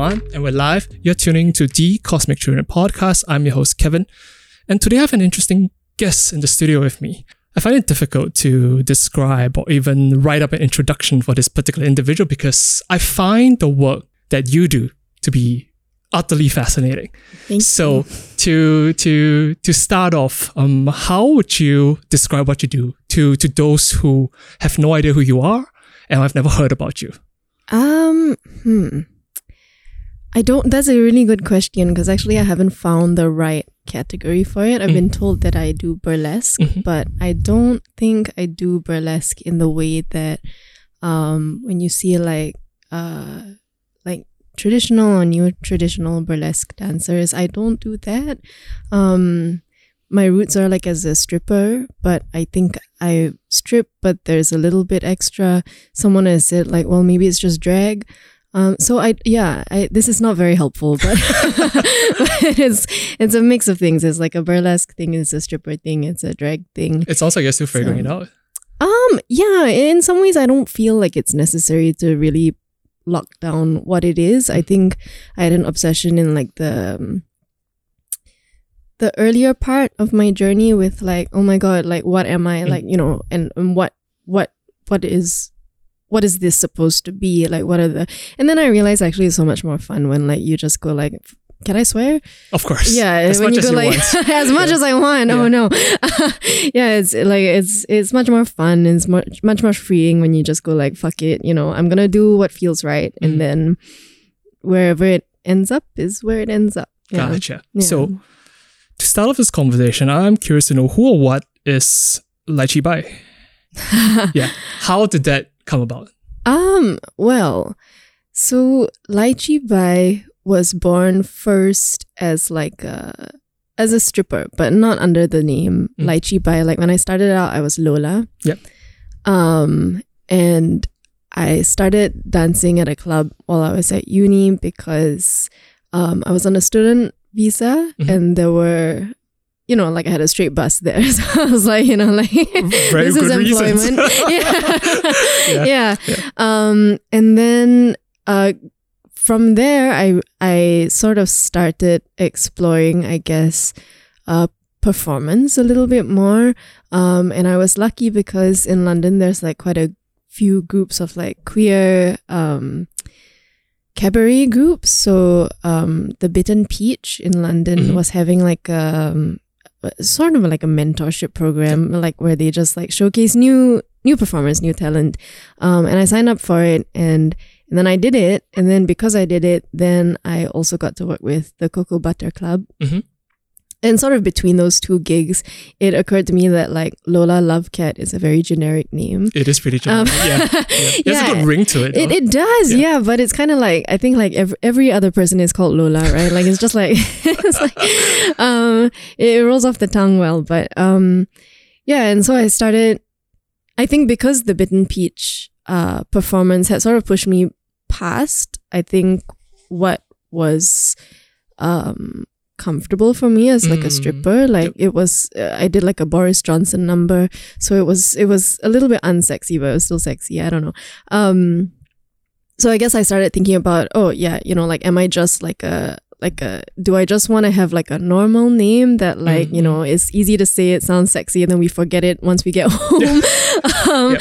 everyone, and we're live. You're tuning to the Cosmic Children Podcast. I'm your host, Kevin, and today I have an interesting guest in the studio with me. I find it difficult to describe or even write up an introduction for this particular individual because I find the work that you do to be utterly fascinating. Thank you. To start off, how would you describe what you do to those who have no idea who you are and I've never heard about you? That's a really good question because actually I haven't found the right category for it. I've been told that I do burlesque, but I don't think I do burlesque in the way that when you see like traditional or new traditional burlesque dancers, I don't do that. My roots are like as a stripper, but I think I strip, but there's a little bit extra. Someone has said like, well, maybe it's just drag. This is not very helpful, but, but it's a mix of things. It's like a burlesque thing, it's a stripper thing, it's a drag thing. It's also, I guess, still figuring it out. Yeah, in some ways, I don't feel like it's necessary to really lock down what it is. I think I had an obsession in like the earlier part of my journey with like, oh my God, like what am I like, you know, and what is this supposed to be? Like, what are the... And then I realized actually it's so much more fun when like you just go like, can I swear? Of course. Yeah. As much as you like, want. As much as I want. Yeah. Oh no. Yeah. It's like, it's much more fun. And it's much more freeing when you just go like, fuck it. You know, I'm going to do what feels right. And then wherever it ends up is where it ends up. Yeah. Gotcha. Yeah. So to start off this conversation, I'm curious to know who or what is Lychee Bai? Yeah. How did that come about? So Lychee Bai was born first as like as a stripper, but not under the name Lychee Bai. Like when I started out, I was Lola. Yep. And I started dancing at a club while I was at uni because I was on a student visa and there were, you know, like I had a straight bus there. So I was like, you know, like this is employment. Yeah. And then from there, I sort of started exploring, I guess, performance a little bit more. And I was lucky because in London, there's like quite a few groups of like queer cabaret groups. So the Bitten Peach in London was having like sort of like a mentorship program, like where they just like showcase new performers, new talent. And I signed up for it and then I did it. And then because I did it, then I also got to work with the Cocoa Butter Club. And sort of between those two gigs, it occurred to me that like Lola Lovecat is a very generic name. It is pretty generic. It has a good ring to it. It does, yeah. But it's kind of like, I think like every other person is called Lola, right? Like it's just like, it's like it rolls off the tongue well. But and so I started, I think because the Bitten Peach performance had sort of pushed me past, I think what was... comfortable for me as like a stripper, like it was I did like a Boris Johnson number, so it was a little bit unsexy, but it was still sexy. I don't know. So I guess I started thinking about, oh yeah, you know, like am I just like a do I just want to have like a normal name that like you know it's easy to say, it sounds sexy, and then we forget it once we get home.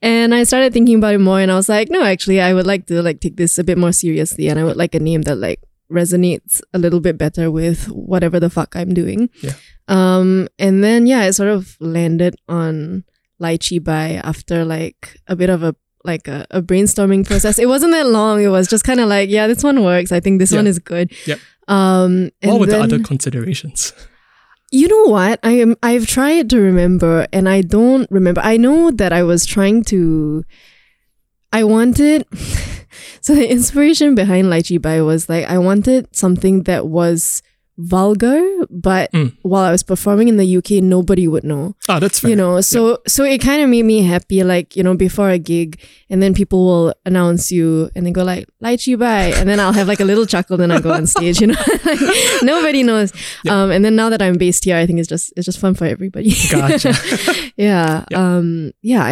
And I started thinking about it more, and I was like, no, actually I would like to like take this a bit more seriously, and I would like a name that like resonates a little bit better with whatever the fuck I'm doing. And then it sort of landed on Lychee Bai after like a bit of a brainstorming process. It wasn't that long. It was just kind of like, yeah, this one works. I think this one is good. What were the other considerations? You know what? I've tried to remember and I don't remember. I know that I was trying to... I wanted... So the inspiration behind Lychee Bai was like, I wanted something that was vulgar, but while I was performing in the UK, nobody would know. Oh, that's fair. You know, so it kind of made me happy, like, you know, before a gig, and then people will announce you and they go like, Lychee Bai, and then I'll have like a little chuckle, then I'll go on stage, you know, like, nobody knows. And then now that I'm based here, I think it's just fun for everybody. Gotcha. I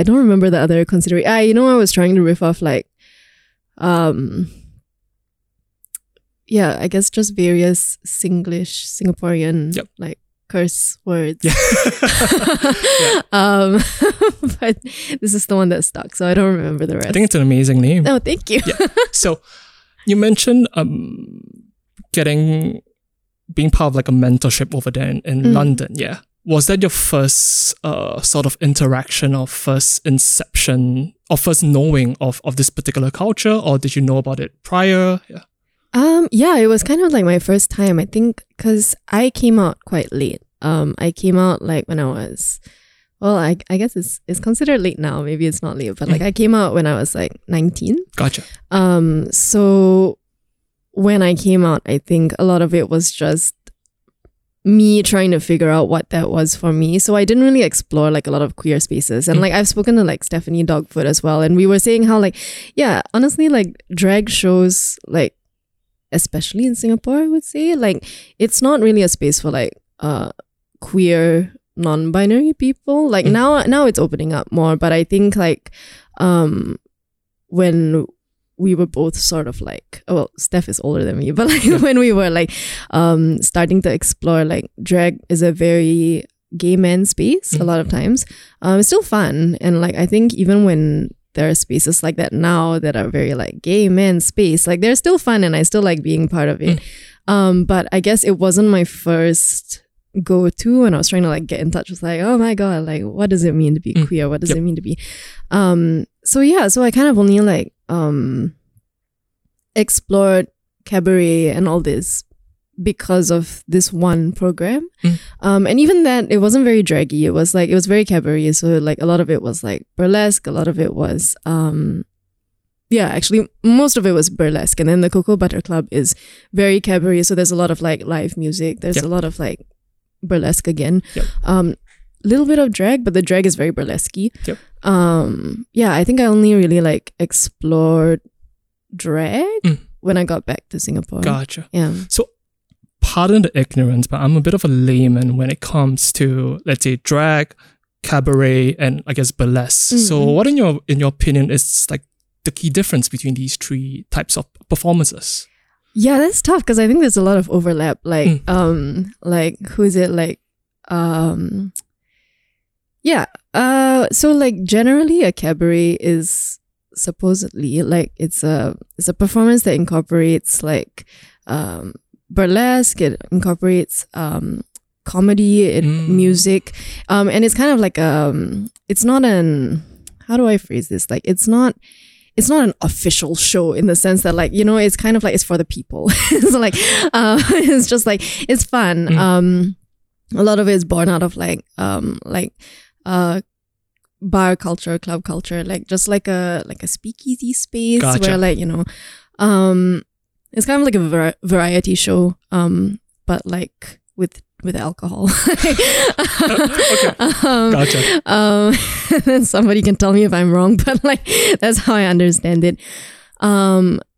don't remember the other consideration. I was trying to riff off like, yeah, I guess just various Singlish, Singaporean, yep, like curse words. Yeah. Yeah. But this is the one that stuck, so I don't remember the rest. I think it's an amazing name. Oh, thank you. Yeah. So you mentioned being part of like a mentorship over there in London, yeah. Was that your first sort of interaction or first inception or first knowing of this particular culture, or did you know about it prior? Yeah. Yeah, it was kind of like my first time, I think, because I came out quite late. I came out like when I was, well, I guess it's considered late now. Maybe it's not late, but like I came out when I was like 19. Gotcha. So when I came out, I think a lot of it was just me trying to figure out what that was for me. So I didn't really explore like a lot of queer spaces. And like I've spoken to like Stephanie Dogfoot as well, and we were saying how like, yeah, honestly, like drag shows, like especially in Singapore, I would say, like it's not really a space for like queer non-binary people. Like now it's opening up more, but I think like when we were both sort of like, oh, well, Steph is older than me, but like when we were like starting to explore, like drag is a very gay man space a lot of times. It's still fun. And like, I think even when there are spaces like that now that are very like gay man space, like they're still fun and I still like being part of it. But I guess it wasn't my first go-to when I was trying to like get in touch with like, oh my God, like what does it mean to be queer? What does it mean to be? So yeah, so I kind of only like, explored cabaret and all this because of this one program. And even that, it wasn't very draggy. It was like, it was very cabaret. So like a lot of it was like burlesque. A lot of it was, actually most of it was burlesque. And then the Cocoa Butter Club is very cabaret. So there's a lot of like live music. There's a lot of like burlesque again. Little bit of drag, but the drag is very burlesque-y. I think I only really like explored drag when I got back to Singapore. Gotcha. Yeah. So pardon the ignorance, but I'm a bit of a layman when it comes to, let's say, drag, cabaret, and I guess burlesque. So what in your opinion is like the key difference between these three types of performances? Yeah, that's tough because I think there's a lot of overlap. Like who is it? Like so like generally a cabaret is supposedly like it's a performance that incorporates like burlesque, it incorporates comedy, music, and it's kind of like it's not an, how do I phrase this, like it's not an official show in the sense that like, you know, it's kind of like it's for the people. It's like it's just like it's fun. A lot of it is born out of like bar culture, club culture, like just like a speakeasy space. Gotcha. Where like, you know, it's kind of like a variety show, but like with alcohol. Okay. Gotcha. Then somebody can tell me if I'm wrong, but like that's how I understand it.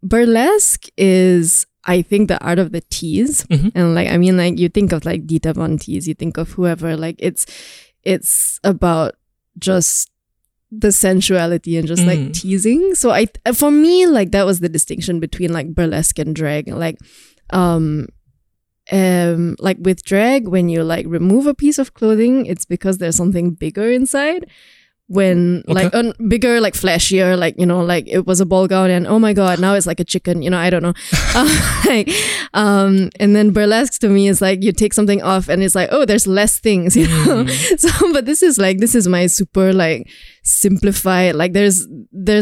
Burlesque is, I think, the art of the tease. And like, I mean, like you think of like Dita Von Teese, you think of whoever, like it's about just the sensuality and just like teasing. So for me, like that was the distinction between like burlesque and drag. Like with drag, when you like remove a piece of clothing, it's because there's something bigger inside. When like a bigger, like flashier, like, you know, like it was a ball gown and oh my God, now it's like a chicken, you know, I don't know. And then burlesque to me is like you take something off and it's like, oh, there's less things, you know. So but this is my super like simplified, like there's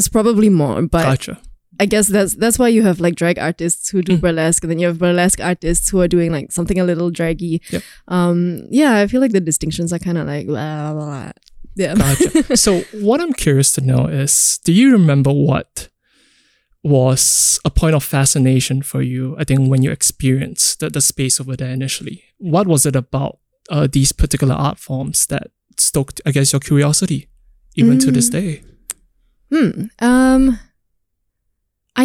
probably more, but gotcha. I guess that's why you have like drag artists who do burlesque, and then you have burlesque artists who are doing like something a little draggy. Yep. I feel like the distinctions are kind of like blah, blah, blah. Yeah. Gotcha. So what I'm curious to know is, do you remember what was a point of fascination for you, I think, when you experienced the space over there initially? What was it about these particular art forms that stoked, I guess, your curiosity even to this day? I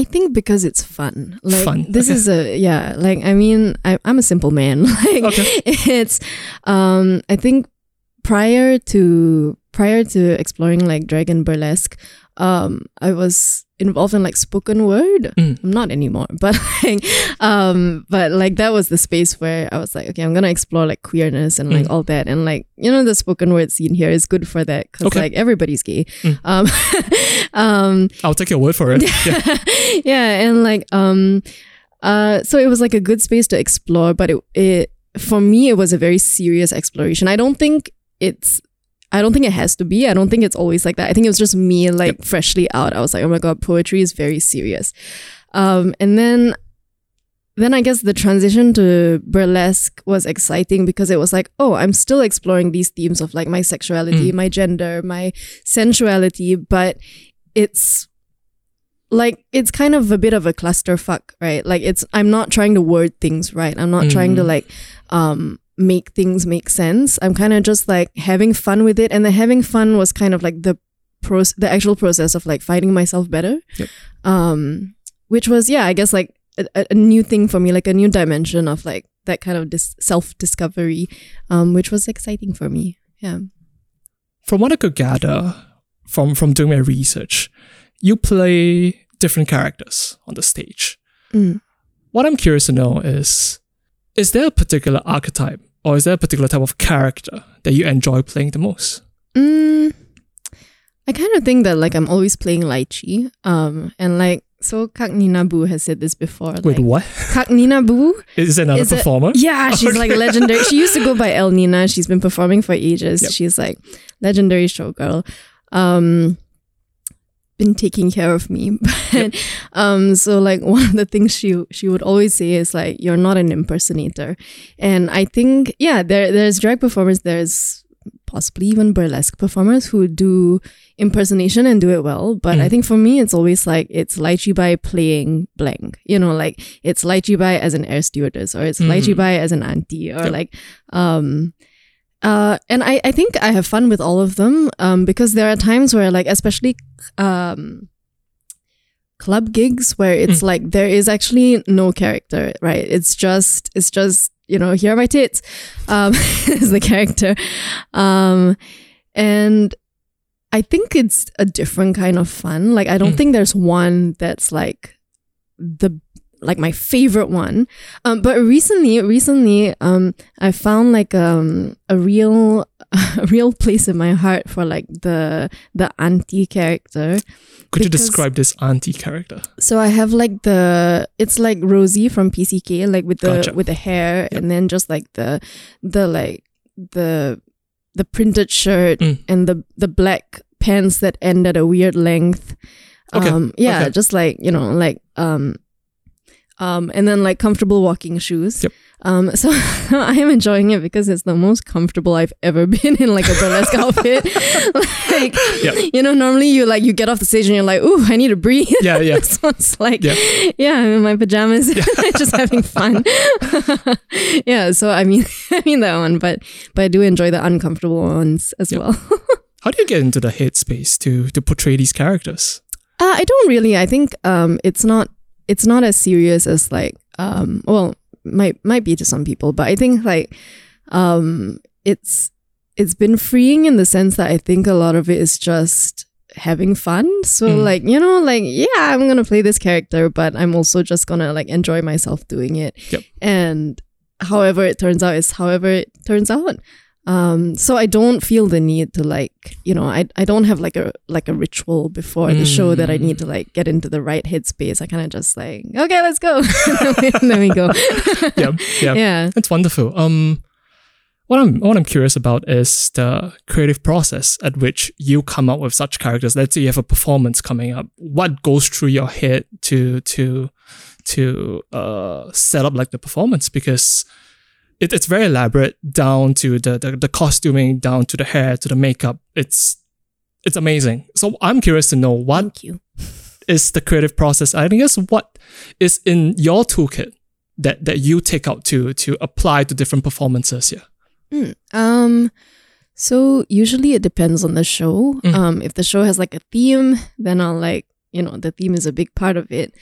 think because it's fun. Like this is I'm a simple man. Like it's I think prior to exploring like drag and burlesque, I was involved in like spoken word. I'm not anymore, but that was the space where I was like, okay, I'm gonna explore like queerness and like all that, and like, you know, the spoken word scene here is good for that because like everybody's gay. I'll take your word for it. Yeah. So it was like a good space to explore, but it for me it was a very serious exploration. I don't think it has to be. I don't think it's always like that. I think it was just me, like, freshly out. I was like, oh my God, poetry is very serious. And then I guess the transition to burlesque was exciting because it was like, oh, I'm still exploring these themes of like my sexuality, my gender, my sensuality, but it's like, it's kind of a bit of a clusterfuck, right? Like, I'm not trying to word things right. I'm not trying to like, make things make sense. I'm kind of just like having fun with it, and the having fun was kind of like the actual process of like finding myself better, which was I guess like a new thing for me, like a new dimension of like that kind of self-discovery, which was exciting for me. From what I could gather from doing my research, you play different characters on the stage. What I'm curious to know is there a particular archetype or is there a particular type of character that you enjoy playing the most? I kind of think that like I'm always playing lychee. And like, so Kak Nina Bu has said this before. Wait, like, what? Kak Nina Bu is another performer? She's like legendary. She used to go by El Nina. She's been performing for ages. Yep. She's like legendary showgirl. Been taking care of me, but so like one of the things she would always say is like, you're not an impersonator. And I think there's drag performers, there's possibly even burlesque performers who do impersonation and do it well, but I think for me it's always like, it's Lychee Bai playing blank, you know, like it's Lychee Bai as an air stewardess, or it's Lychee Bai as an auntie, or and I think I have fun with all of them, because there are times where, like, especially club gigs, where it's like there is actually no character, right? It's just you know, here are my tits, is the character, and I think it's a different kind of fun. Like, I don't think there's one that's like my favorite one, but recently I found like a real place in my heart for like the auntie character. Could you describe this auntie character? So I have like it's like Rosie from PCK, like with the with the hair, and then just like the printed shirt and the black pants that end at a weird length. Just like, you know, like and then like comfortable walking shoes. So I am enjoying it because it's the most comfortable I've ever been in like a burlesque outfit. Like, you know, normally you get off the stage and you're like, ooh, I need to breathe. This one's like, I'm in my pajamas, just having fun. So I mean that one, but I do enjoy the uncomfortable ones as well. How do you get into the headspace to portray these characters? I don't really. I think it's not as serious as like, might be to some people, but I think like, it's been freeing in the sense that I think a lot of it is just having fun. So like, you know, like, I'm going to play this character, but I'm also just going to like enjoy myself doing it. And however it turns out is however it turns out. So I don't feel the need to like, you know, I don't have like a ritual before the show that I need to like get into the right headspace. I kind of just like, okay, let's go. And then we go. Yeah. That's wonderful. What I'm curious about is the creative process at which you come up with such characters. Let's say you have a performance coming up. What goes through your head to set up like the performance? Because it's very elaborate, down to the costuming, down to the hair, to the makeup. It's amazing. So I'm curious to know, what is the creative process? I guess what is in your toolkit that you take out to apply to different performances here? So usually it depends on the show. If the show has like a theme, then I'll like, you know, the theme is a big part of it.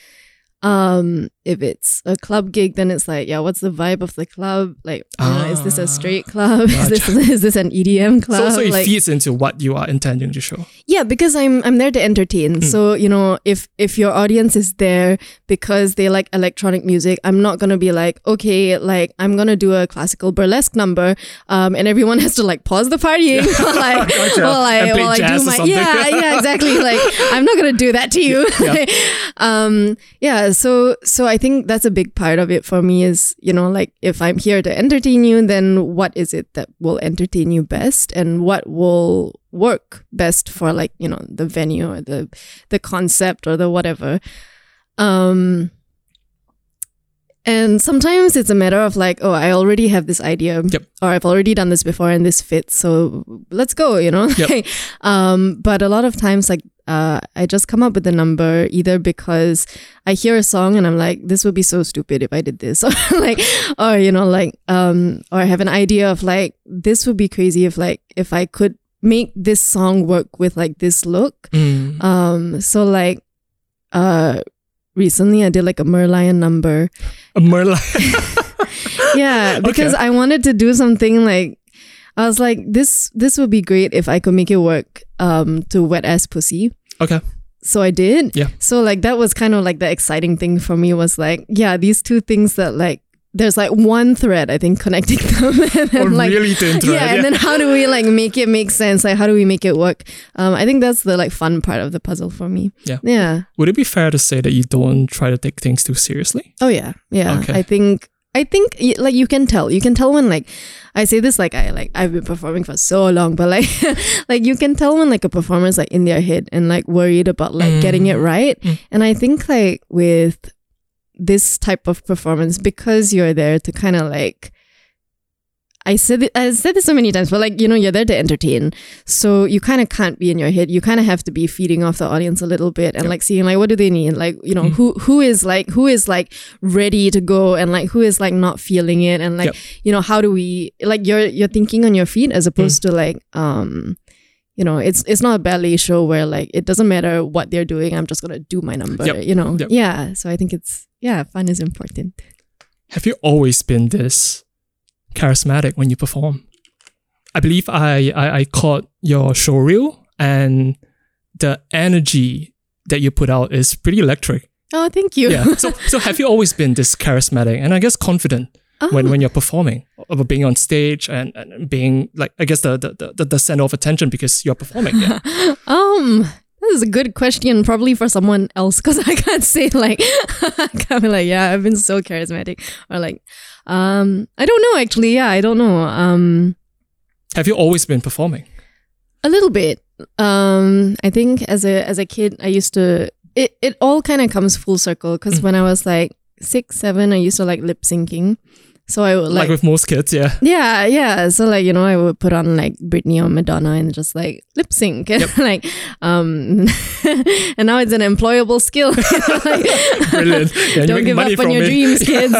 if it's a club gig, then it's like, yeah, what's the vibe of the club? Like, you know, is this a straight club? Gotcha. Is this an EDM club? So it feeds into what you are intending to show. Yeah, because I'm there to entertain. So, you know, if your audience is there because they like electronic music, I'm not going to be like, okay, like I'm going to do a classical burlesque number and everyone has to like pause the partying while I do my... Yeah, exactly. Like, I'm not going to do that to you. Yeah. So I think that's a big part of it for me is, you know, like if I'm here to entertain you, then what is it that will entertain you best and what will work best for like, you know, the venue or the concept or the whatever. And sometimes it's a matter of like, oh, I already have this idea or I've already done this before and this fits. So let's go, you know. Yep. But a lot of times like I just come up with the number either because I hear a song and I'm like, this would be so stupid if I did this. Or I have an idea of like, this would be crazy if I could make this song work with like this look. Recently, I did like a Merlion number. A Merlion? Yeah, because I wanted to do something like, I was like, this would be great if I could make it work to Wet Ass Pussy. Okay. So I did. Yeah. So like, that was kind of like the exciting thing for me was like, yeah, these two things that like, there's like one thread, I think, connecting them. And then how do we like make it make sense? Like, how do we make it work? I think that's the like fun part of the puzzle for me. Yeah. Would it be fair to say that you don't try to take things too seriously? Oh, yeah. Yeah. Okay. I think like you can tell when like, I say this like I've been performing for so long, but like, like you can tell when like a performer's like in their head and like worried about like getting it right. And I think like with this type of performance, because you're there to kind of like, I said this so many times, but like, you know, you're there to entertain. So you kind of can't be in your head. You kind of have to be feeding off the audience a little bit and like seeing like, what do they need? Like, you know, who is like ready to go and like, who is like not feeling it? And like, you know, how do we, like you're thinking on your feet as opposed to like, you know, it's not a ballet show where like, it doesn't matter what they're doing. I'm just going to do my number, you know? Yep. Yeah. So I think it's, fun is important. Have you always been this charismatic when you perform? I believe I caught your showreel and the energy that you put out is pretty electric. Oh, thank you. Yeah. So have you always been this charismatic and I guess confident when you're performing, about being on stage and being like, I guess the center of attention because you're performing? Yeah. This is a good question, probably for someone else, because I can't say like, I can't be like, yeah, I've been so charismatic, or like, I don't know actually, I don't know. Have you always been performing? A little bit. I think as a kid, I used to. It all kind of comes full circle because when I was like 6, 7, I used to like lip syncing. So I would like with most kids, yeah. So like, you know, I would put on like Britney or Madonna and just like lip sync and like, and now it's an employable skill. Like, brilliant. Yeah, don't give up on your dreams, kids.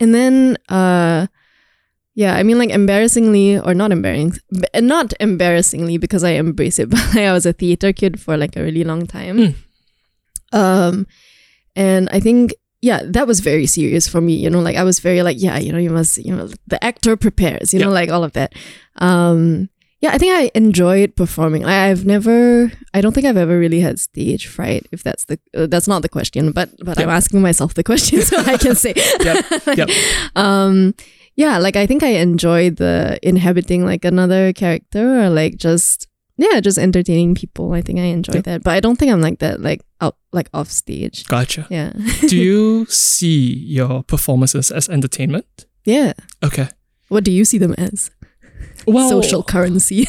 And then, I mean, like embarrassingly or not embarrassingly because I embrace it, but like, I was a theater kid for like a really long time. And I think. Yeah, that was very serious for me, you know, like I was very like, yeah, you know, you must, you know, the actor prepares, you know, like all of that. I think I enjoyed performing. I don't think I've ever really had stage fright, if that's that's not the question, but I'm asking myself the question so I can say. Like I think I enjoyed the inhabiting like another character or like just entertaining people. I think I enjoy that. But I don't think I'm like that, like out, like off stage. Gotcha. Yeah. Do you see your performances as entertainment? Yeah. Okay. What do you see them as? Well, social currency.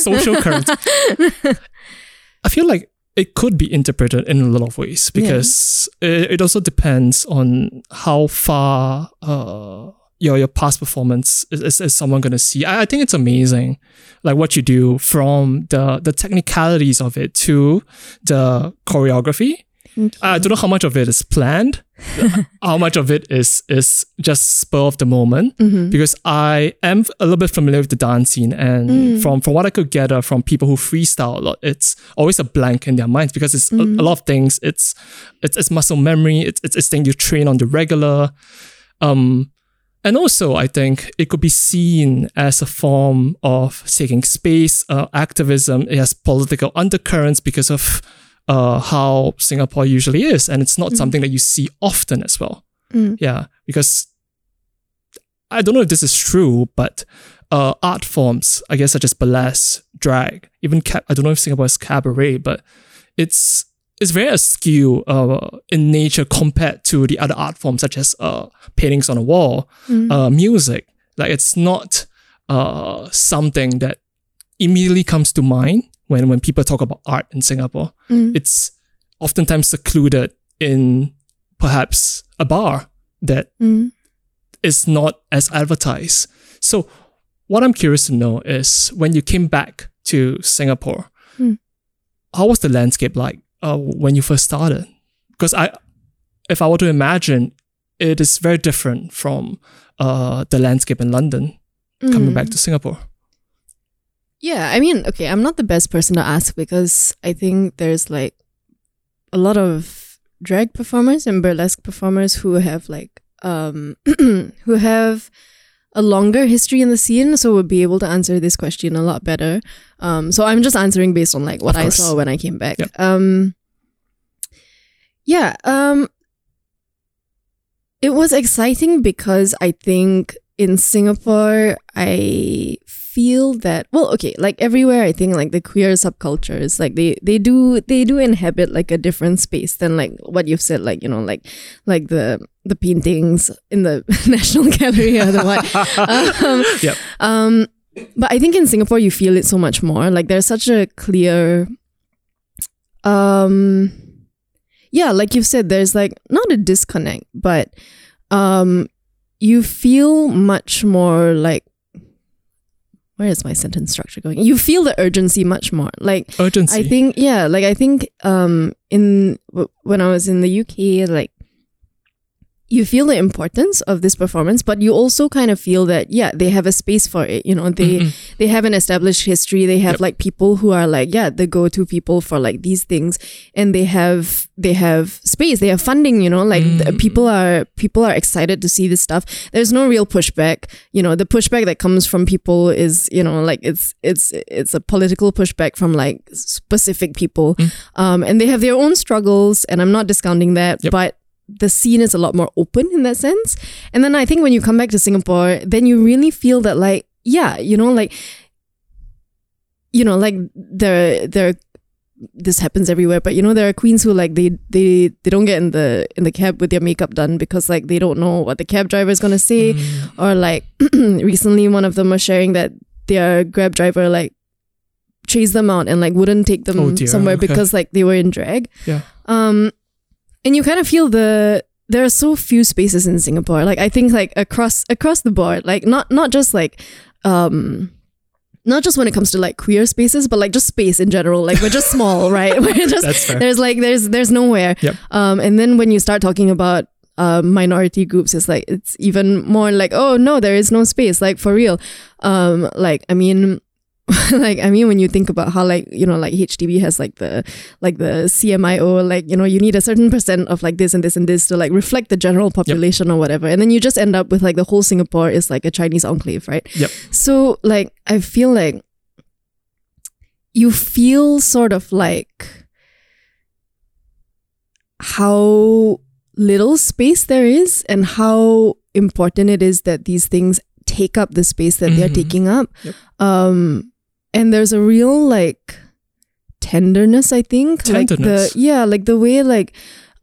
Social currency. I feel like it could be interpreted in a lot of ways because it also depends on how far your past performance is someone going to see. I think it's amazing, like what you do from the technicalities of it to the choreography Okay. I don't know how much of it is planned, how much of it is just spur of the moment, mm-hmm. because I am a little bit familiar with the dance scene, and from what I could gather from people who freestyle a lot, it's always a blank in their minds because it's a lot of things. It's muscle memory. It's thing you train on the regular. And also, I think it could be seen as a form of taking space, activism. It has political undercurrents because of how Singapore usually is. And it's not something that you see often as well. Yeah, because I don't know if this is true, but art forms, I guess, such as burlesque, drag, even I don't know if Singapore is cabaret, but it's very askew in nature compared to the other art forms such as paintings on a wall, music. Like it's not something that immediately comes to mind when people talk about art in Singapore. It's oftentimes secluded in perhaps a bar that is not as advertised. So what I'm curious to know is when you came back to Singapore, how was the landscape like? When you first started, because if I were to imagine, it is very different from the landscape in London coming back to Singapore. Yeah, I mean, okay, I'm not the best person to ask because I think there's like a lot of drag performers and burlesque performers who have like who have a longer history in the scene, so would be able to answer this question a lot better. So I'm just answering based on like what I saw when I came back. Yep. It was exciting because I think in Singapore, I feel that, well, okay, like everywhere, I think like the queer subcultures, like they do inhabit like a different space than like what you've said, like, you know, like the paintings in the National Gallery or the what. But I think in Singapore, you feel it so much more. Like there's such a clear, yeah, like you've said, there's like not a disconnect, but you feel much more like, where is my sentence structure going? You feel the urgency much more. Like urgency. I think, yeah, like I think when I was in the UK, like you feel the importance of this performance, but you also kind of feel that, yeah, they have a space for it. You know, they have an established history. They have like people who are like, yeah, the go-to people for like these things, and they have space. They have funding. You know, like people are excited to see this stuff. There's no real pushback. You know, the pushback that comes from people is, you know, like it's a political pushback from like specific people, and they have their own struggles. And I'm not discounting that, but the scene is a lot more open in that sense. And then I think when you come back to Singapore, then you really feel that like, yeah, you know, like there this happens everywhere, but you know, there are queens who like they don't get in the cab with their makeup done because like they don't know what the cab driver is gonna say, or like recently one of them was sharing that their Grab driver like chased them out and like wouldn't take them somewhere because like they were in drag. And you kind of feel there are so few spaces in Singapore. Like I think like across the board, like not just like not just when it comes to like queer spaces, but like just space in general. Like we're just small, right? We're just That's fair. there's nowhere. Yep. And then when you start talking about minority groups, it's like it's even more like, oh no, there is no space, like for real. Like I mean when you think about how like, you know, like HDB has like the CMIO, like, you know, you need a certain percent of like this and this and this to like reflect the general population or whatever, and then you just end up with like the whole Singapore is like a Chinese enclave, right? So like I feel like you feel sort of like how little space there is and how important it is that these things take up the space that they're taking up. And there's a real like tenderness, I think. Tenderness. Like the way like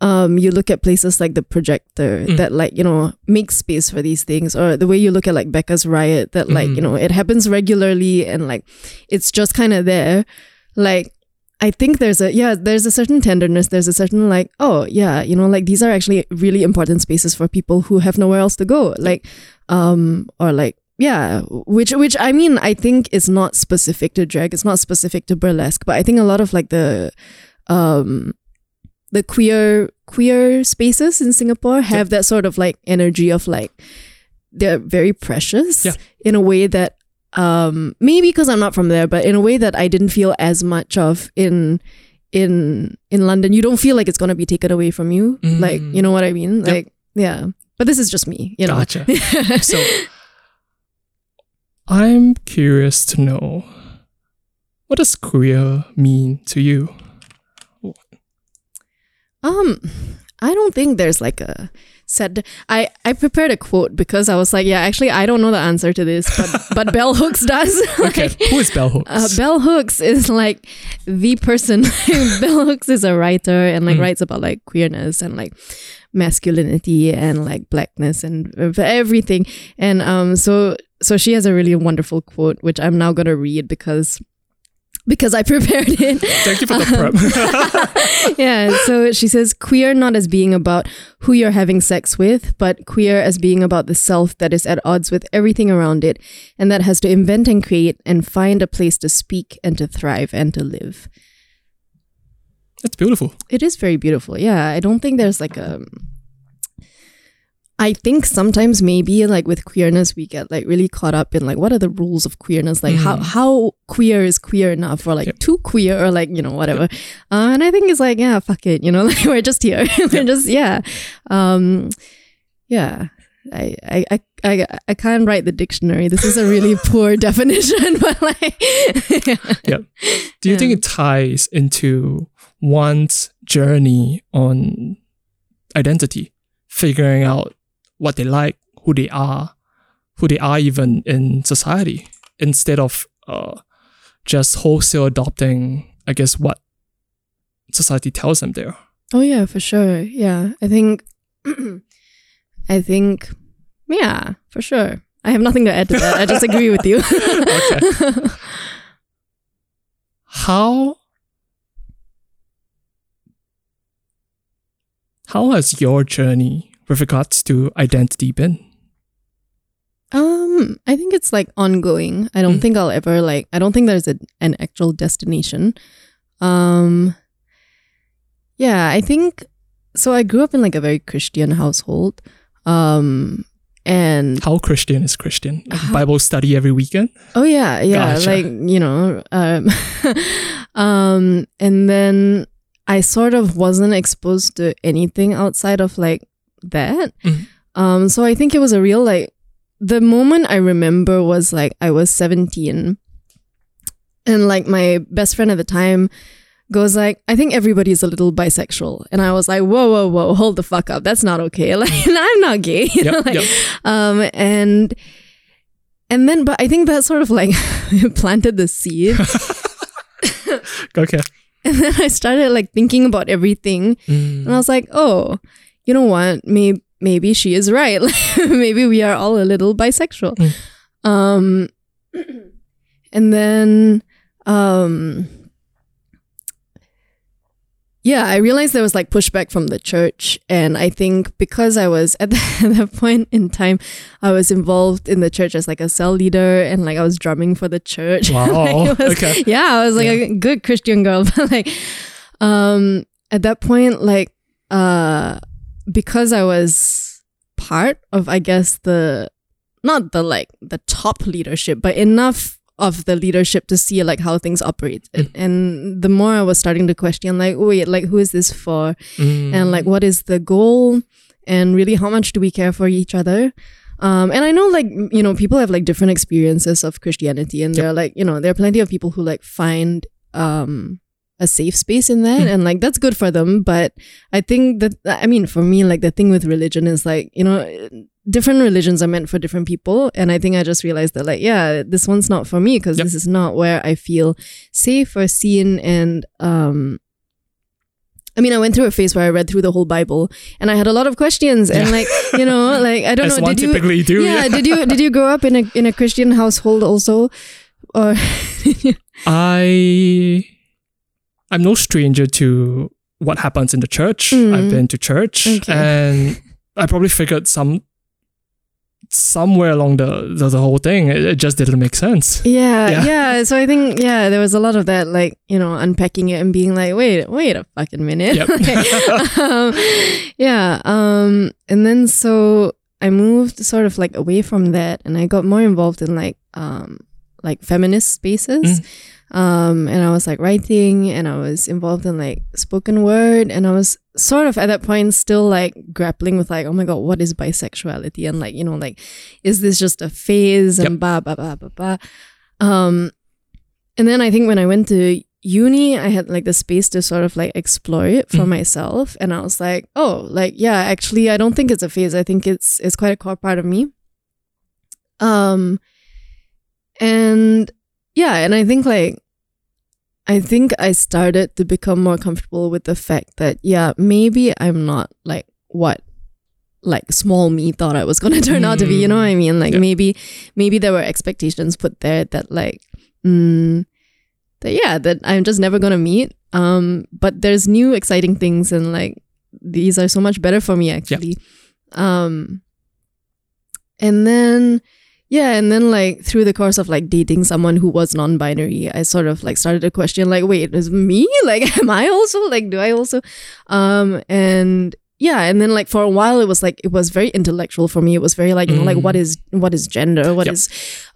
you look at places like The Projector that like, you know, makes space for these things, or the way you look at like Becca's Riot that like, you know, it happens regularly and like it's just kind of there. Like I think there's a certain tenderness. There's a certain like, oh yeah, you know, like these are actually really important spaces for people who have nowhere else to go. Like, or like, yeah, which I mean, I think is not specific to drag. It's not specific to burlesque, but I think a lot of like the, the queer spaces in Singapore have that sort of like energy of like they're very precious in a way that maybe because I'm not from there, but in a way that I didn't feel as much of in London. You don't feel like it's gonna be taken away from you. Like, you know what I mean? Like, yeah. But this is just me, you know. Gotcha. So I'm curious to know, what does queer mean to you? I don't think there's like a set. I prepared a quote because I was like, yeah, actually, I don't know the answer to this, but bell hooks does. Okay, like, who is bell hooks? Bell hooks is like the person. Bell hooks is a writer and like writes about like queerness and like masculinity and like blackness and everything. And so she has a really wonderful quote which I'm now gonna read because I prepared it. Thank you for the prep. Yeah, so she says, queer not as being about who you're having sex with, but queer as being about the self that is at odds with everything around it and that has to invent and create and find a place to speak and to thrive and to live. That's beautiful. It is very beautiful, yeah. I don't think there's like a... I think sometimes maybe like with queerness, we get like really caught up in like, what are the rules of queerness? Like how queer is queer enough or like too queer or like, you know, whatever. And I think it's like, yeah, fuck it. You know, like we're just here. We're just, yeah. Yeah. I can't write the dictionary. This is a really poor definition, but like. Do you think it ties into one's journey on identity? Figuring out what they like, who they are even in society, instead of just wholesale adopting, I guess, what society tells them there. Oh yeah, for sure. Yeah, I think, yeah, for sure. I have nothing to add to that. I just agree with you. Okay. How has your journey with regards to identity been? I think it's like ongoing. I don't think I'll ever like, I don't think there's an actual destination. Yeah, I think, so I grew up in like a very Christian household. And how Christian is Christian? Like Bible study every weekend? Oh yeah, yeah. Gotcha. Like, you know, and then I sort of wasn't exposed to anything outside of like that. So I think it was a real like, the moment I remember was like I was 17 and like my best friend at the time goes like, I think everybody's a little bisexual, and I was like, whoa, hold the fuck up, that's not okay, like I'm not gay, you know, like, and then but I think that sort of like planted the seed. Okay. And then I started like thinking about everything, and I was like, oh, you know what? Maybe she is right. Maybe we are all a little bisexual. And then, yeah, I realized there was like pushback from the church. And I think because I was at that point in time, I was involved in the church as like a cell leader, and like I was drumming for the church. Wow. Like, okay. Yeah, I was like a good Christian girl. But like, at that point, like, because I was part of, I guess, not the top leadership, but enough of the leadership to see like how things operate. And the more I was starting to question, like, wait, like who is this for? And like, what is the goal? And really, how much do we care for each other? And I know, like, you know, people have like different experiences of Christianity, and they're like, you know, there are plenty of people who like find, a safe space in that, and like that's good for them. But I think that, I mean, for me, like the thing with religion is like, you know, different religions are meant for different people, and I think I just realized that like, yeah, this one's not for me because this is not where I feel safe or seen. And I mean, I went through a phase where I read through the whole Bible, and I had a lot of questions, and like, you know, like I don't know, did you typically do? Yeah, did you grow up in a Christian household also, or? I'm no stranger to what happens in the church. I've been to church, and I probably figured some somewhere along the whole thing, it just didn't make sense. Yeah. So I think, there was a lot of that, like, unpacking it and being like, wait a fucking minute. Yep. And then so I moved sort of like away from that, and I got more involved in like feminist spaces. And I was like writing, and I was involved in like spoken word, and I was sort of at that point still like grappling with like, oh my god, what is bisexuality, and like, is this just a phase, and blah blah blah. And then I think when I went to uni, I had like the space to sort of like explore it for myself, and I was like, actually I don't think it's a phase, I think it's quite a core part of me. And I think I started to become more comfortable with the fact that, maybe I'm not like what like small me thought I was going to turn out to be, you know what I mean? Like maybe there were expectations put there that like, that I'm just never going to meet. But there's new exciting things, and like, these are so much better for me actually. And then like through the course of like dating someone who was non-binary, I sort of like started to question like, wait, is me? Like, am I also? Like, do I also? And then like for a while, it was like, it was very intellectual for me. It was very like, like what is gender? What is,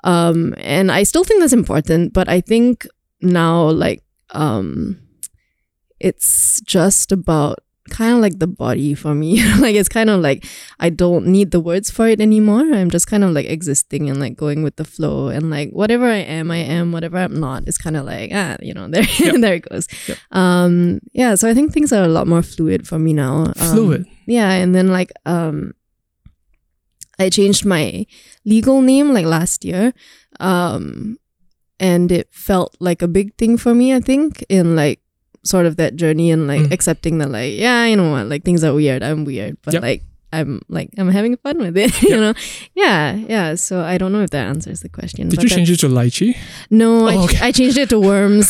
and I still think that's important, but I think now like, it's just about kind of like the body for me. Like, it's kind of like I don't need the words for it anymore. I'm just kind of like existing and like going with the flow, and like whatever I am, whatever I'm not, it's kind of like, there there it goes. So I think things are a lot more fluid for me now. And then like I changed my legal name like last year, and it felt like a big thing for me, I think, in like sort of that journey, and like accepting that like, you know what, like things are weird, I'm weird, but I'm having fun with it. So I don't know if that answers the question. Did you change it to Lychee? No. I changed it to Worms.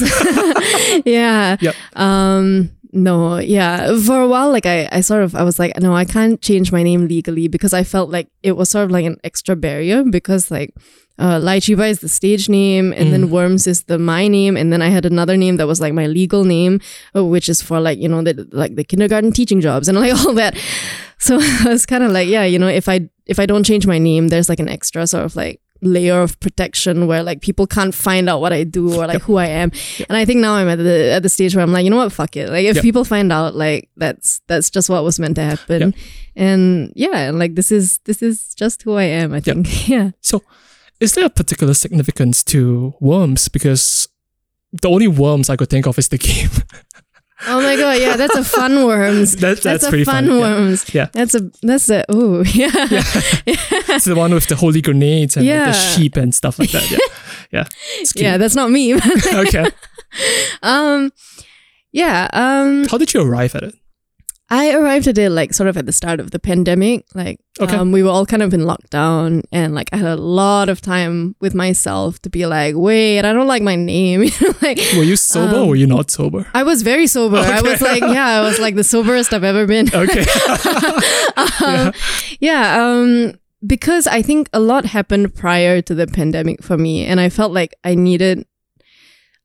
For a while, like I was like, no, I can't change my name legally, because I felt like it was sort of like an extra barrier, because like Lychee Bai is the stage name, and then Worms is my name, and then I had another name that was like my legal name, which is for like, the kindergarten teaching jobs and like all that. So I was kind of like, if I don't change my name, there's like an extra sort of like layer of protection where like people can't find out what I do or like who I am. And I think now I'm at the stage where I'm like, you know what, fuck it. Like if people find out, like that's just what was meant to happen. And like this is just who I am, I think. So is there a particular significance to Worms? Because the only Worms I could think of is the game. Oh my god! Yeah, that's a fun Worms. That's pretty fun Worms. Yeah, that's a oh yeah. It's the one with the holy grenades and the sheep and stuff like that. That's not me. Okay. How did you arrive at it? I arrived at it like sort of at the start of the pandemic. Like we were all kind of in lockdown, and like I had a lot of time with myself to be like, wait, I don't like my name. Like, were you sober or were you not sober? I was very sober. Okay. I was like, I was like the soberest I've ever been. Okay. Because I think a lot happened prior to the pandemic for me, and I felt like I didn't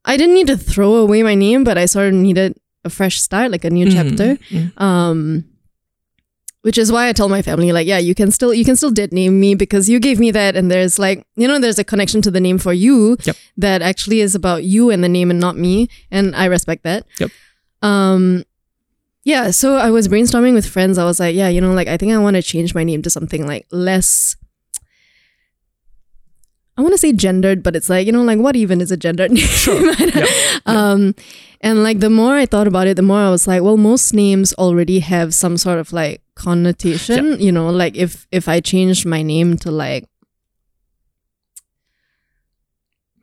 need to throw away my name, but I sort of needed a fresh start, like a new chapter. Which is why I tell my family, like, you can still dead name me, because you gave me that, and there's like, there's a connection to the name for you that actually is about you and the name and not me, and I respect that. So I was brainstorming with friends. I was like, like I think I want to change my name to something like less, I want to say gendered, but it's like, like what even is a gendered name? Sure. And like the more I thought about it, the more I was like, well, most names already have some sort of like connotation, like if I changed my name to like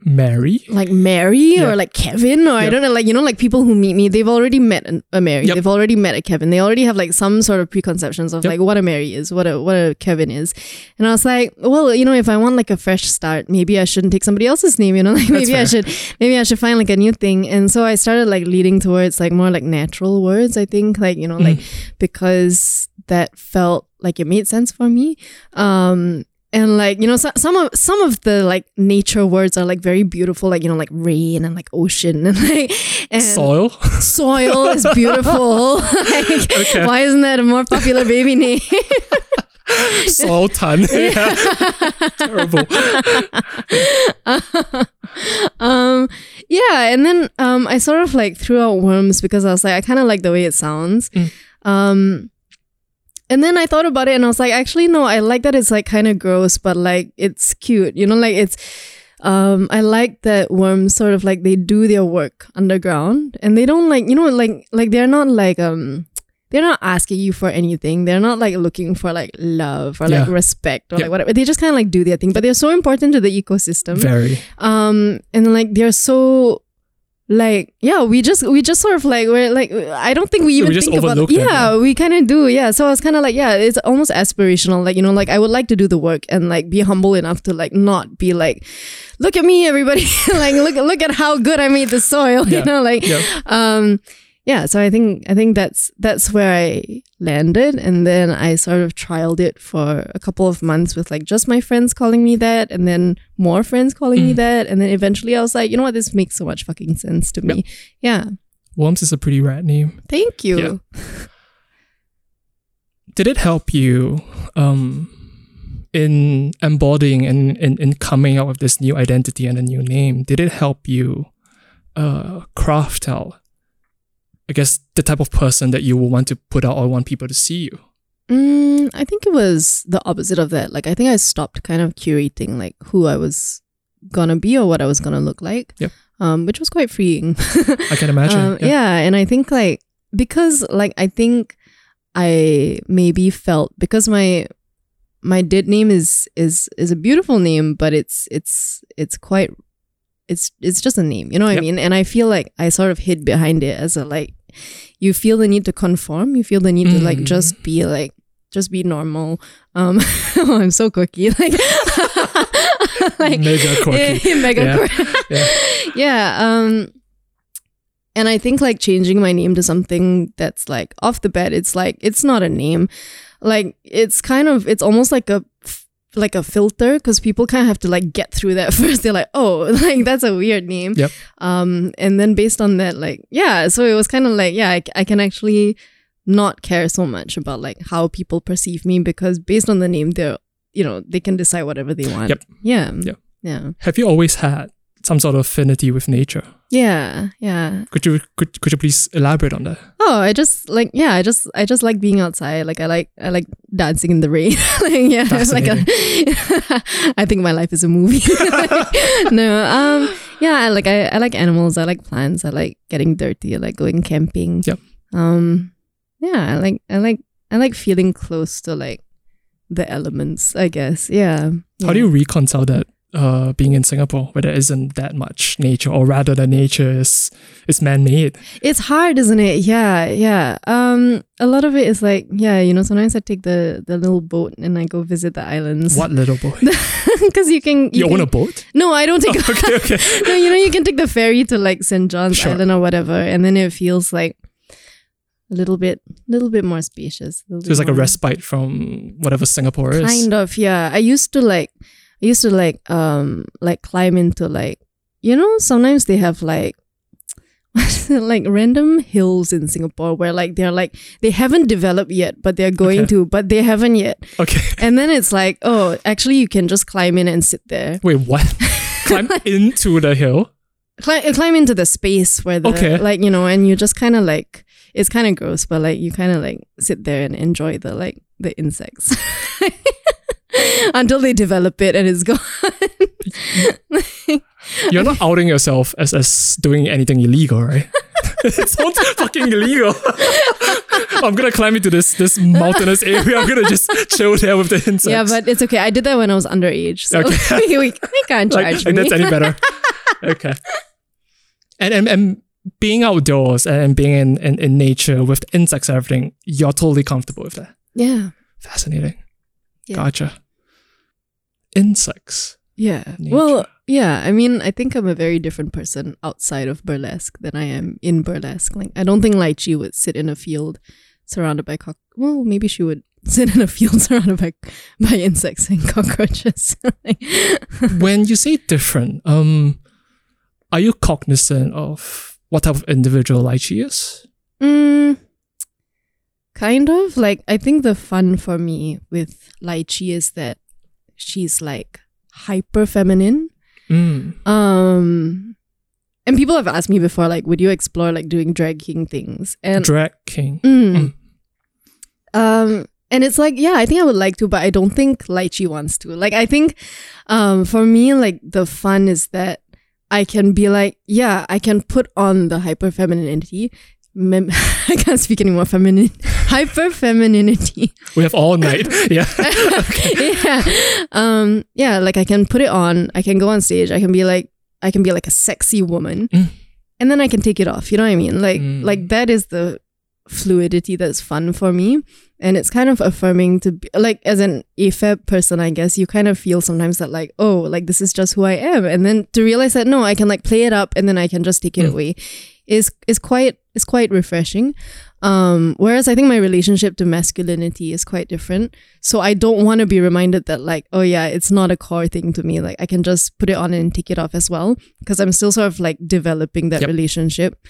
Mary, or like Kevin, or I don't know, like, like people who meet me, they've already met a Mary, they've already met a Kevin, they already have like some sort of preconceptions of like what a Mary is, what a Kevin is. And I was like, well, if I want like a fresh start, maybe I shouldn't take somebody else's name, like maybe I should find like a new thing. And so I started like leading towards like more like natural words, I think, like, like because that felt like it made sense for me. And like, you know, some of the like nature words are like very beautiful, like, you know, like rain and like ocean and like and soil. Soil is beautiful. Like, okay. Why isn't that a more popular baby name? Soil ton. Yeah. Terrible. Yeah, and then I sort of like threw out Worms because I was like, I kind of like the way it sounds. And then I thought about it and I was like, actually, no, I like that it's like kind of gross, but like it's cute. You know, like it's, I like that worms sort of like they do their work underground and they don't like, you know, like they're not like, they're not asking you for anything. They're not like looking for like love or like respect or like whatever. They just kind of like do their thing, but they're so important to the ecosystem. Very. And like they're so... Like, yeah, we just sort of like, we're like, I don't think we even think about it. Yeah, we kind of do. Yeah. So I was kind of like, yeah, it's almost aspirational. Like, you know, like I would like to do the work and like be humble enough to like not be like, look at me, everybody. Like, look at how good I made the soil, you know, like, yeah. So I think that's where I landed. And then I sort of trialed it for a couple of months with like just my friends calling me that, and then more friends calling me that. And then eventually I was like, you know what? This makes so much fucking sense to me. Yeah. Worms is a pretty rad name. Thank you. Yeah. Did it help you in embodying and in coming out with this new identity and a new name? Did it help you craft out, I guess, the type of person that you will want to put out or want people to see you? I think it was the opposite of that. Like, I think I stopped kind of curating like who I was gonna be or what I was gonna look like. Yep. Which was quite freeing. I can imagine. Yeah, and I think like because like I think I maybe felt because my dead name is a beautiful name, but it's quite. It's just a name, you know what I mean? And I feel like I sort of hid behind it as a like, you feel the need to conform, you feel the need to like just be normal. Oh, I'm so quirky, like, like mega quirky, quirky. And I think like changing my name to something that's like off the bat, it's like it's not a name, like it's almost like a filter, because people kind of have to like get through that first. They're like, oh, like that's a weird name. Yep. And then based on that, like, yeah, so it was kind of like, yeah, I can actually not care so much about like how people perceive me, because based on the name, they're, you know, they can decide whatever they want. Yep. Yeah. Yep. Yeah. Have you always had some sort of affinity with nature? Yeah. Yeah. Could you please elaborate on that? Oh, I just like being outside. Like I like dancing in the rain. Like, yeah. I think my life is a movie. No. Yeah, like I like animals, I like plants, I like getting dirty, I like going camping. Yep. Yeah, I like feeling close to like the elements, I guess. Yeah. How do you reconcile that? Being in Singapore, where there isn't that much nature, or rather the nature is man-made. It's hard, isn't it? Yeah, yeah. A lot of it is like, yeah, you know, sometimes I take the little boat and I go visit the islands. What little boat? Because you can own a boat? No, I don't take okay. No, you know, you can take the ferry to like St. John's Island or whatever, and then it feels like a little bit more spacious. So it's like a respite from whatever Singapore is. Kind of, yeah. I used to like like climb into like, you know, sometimes they have like like random hills in Singapore where like they're like they haven't developed yet, but they're going to, but they haven't yet. Okay. And then it's like, oh, actually you can just climb in and sit there. Wait, what? Climb into the hill? Climb into the space where the like, you know, and you just kind of like, it's kind of gross, but like you kind of like sit there and enjoy the like the insects. Until they develop it and it's gone. You're not outing yourself as doing anything illegal, right? It sounds fucking illegal. I'm gonna climb into this mountainous area. I'm gonna just chill there with the insects. Yeah, but it's okay. I did that when I was underage, so we can't charge me. That's any better. Okay. And being outdoors and being in nature with insects and everything, you're totally comfortable with that. Yeah. Fascinating. Yeah. Gotcha. Insects. Yeah. Nature. Well, yeah. I mean, I think I'm a very different person outside of burlesque than I am in burlesque. Like, I don't think Lychee would sit in a field surrounded by well, maybe she would. banana fields surrounded by insects and cockroaches. When you say different, are you cognizant of what type of individual lychee is? Kind of. Like, I think the fun for me with lychee is that she's like hyper feminine. And people have asked me before, like, would you explore like doing drag king things? And drag king. And it's like, yeah, I think I would like to, but I don't think lychee wants to. Like, I think for me, like, the fun is that I can be like, yeah, I can put on the hyper-femininity. I can't speak anymore. Feminine. Hyper-femininity. We have all night. Yeah. Okay. Yeah. Yeah, like, I can put it on. I can go on stage. I can be like a sexy woman. And then I can take it off. You know what I mean? Like that is the fluidity that's fun for me, and it's kind of affirming to be, like, as an AFAB person, I guess you kind of feel sometimes that like, oh, like this is just who I am, and then to realize that no, I can like play it up and then I can just take it away is quite refreshing. Whereas I think my relationship to masculinity is quite different, so I don't want to be reminded that like, oh yeah, it's not a core thing to me, like I can just put it on and take it off as well, because I'm still sort of like developing that relationship.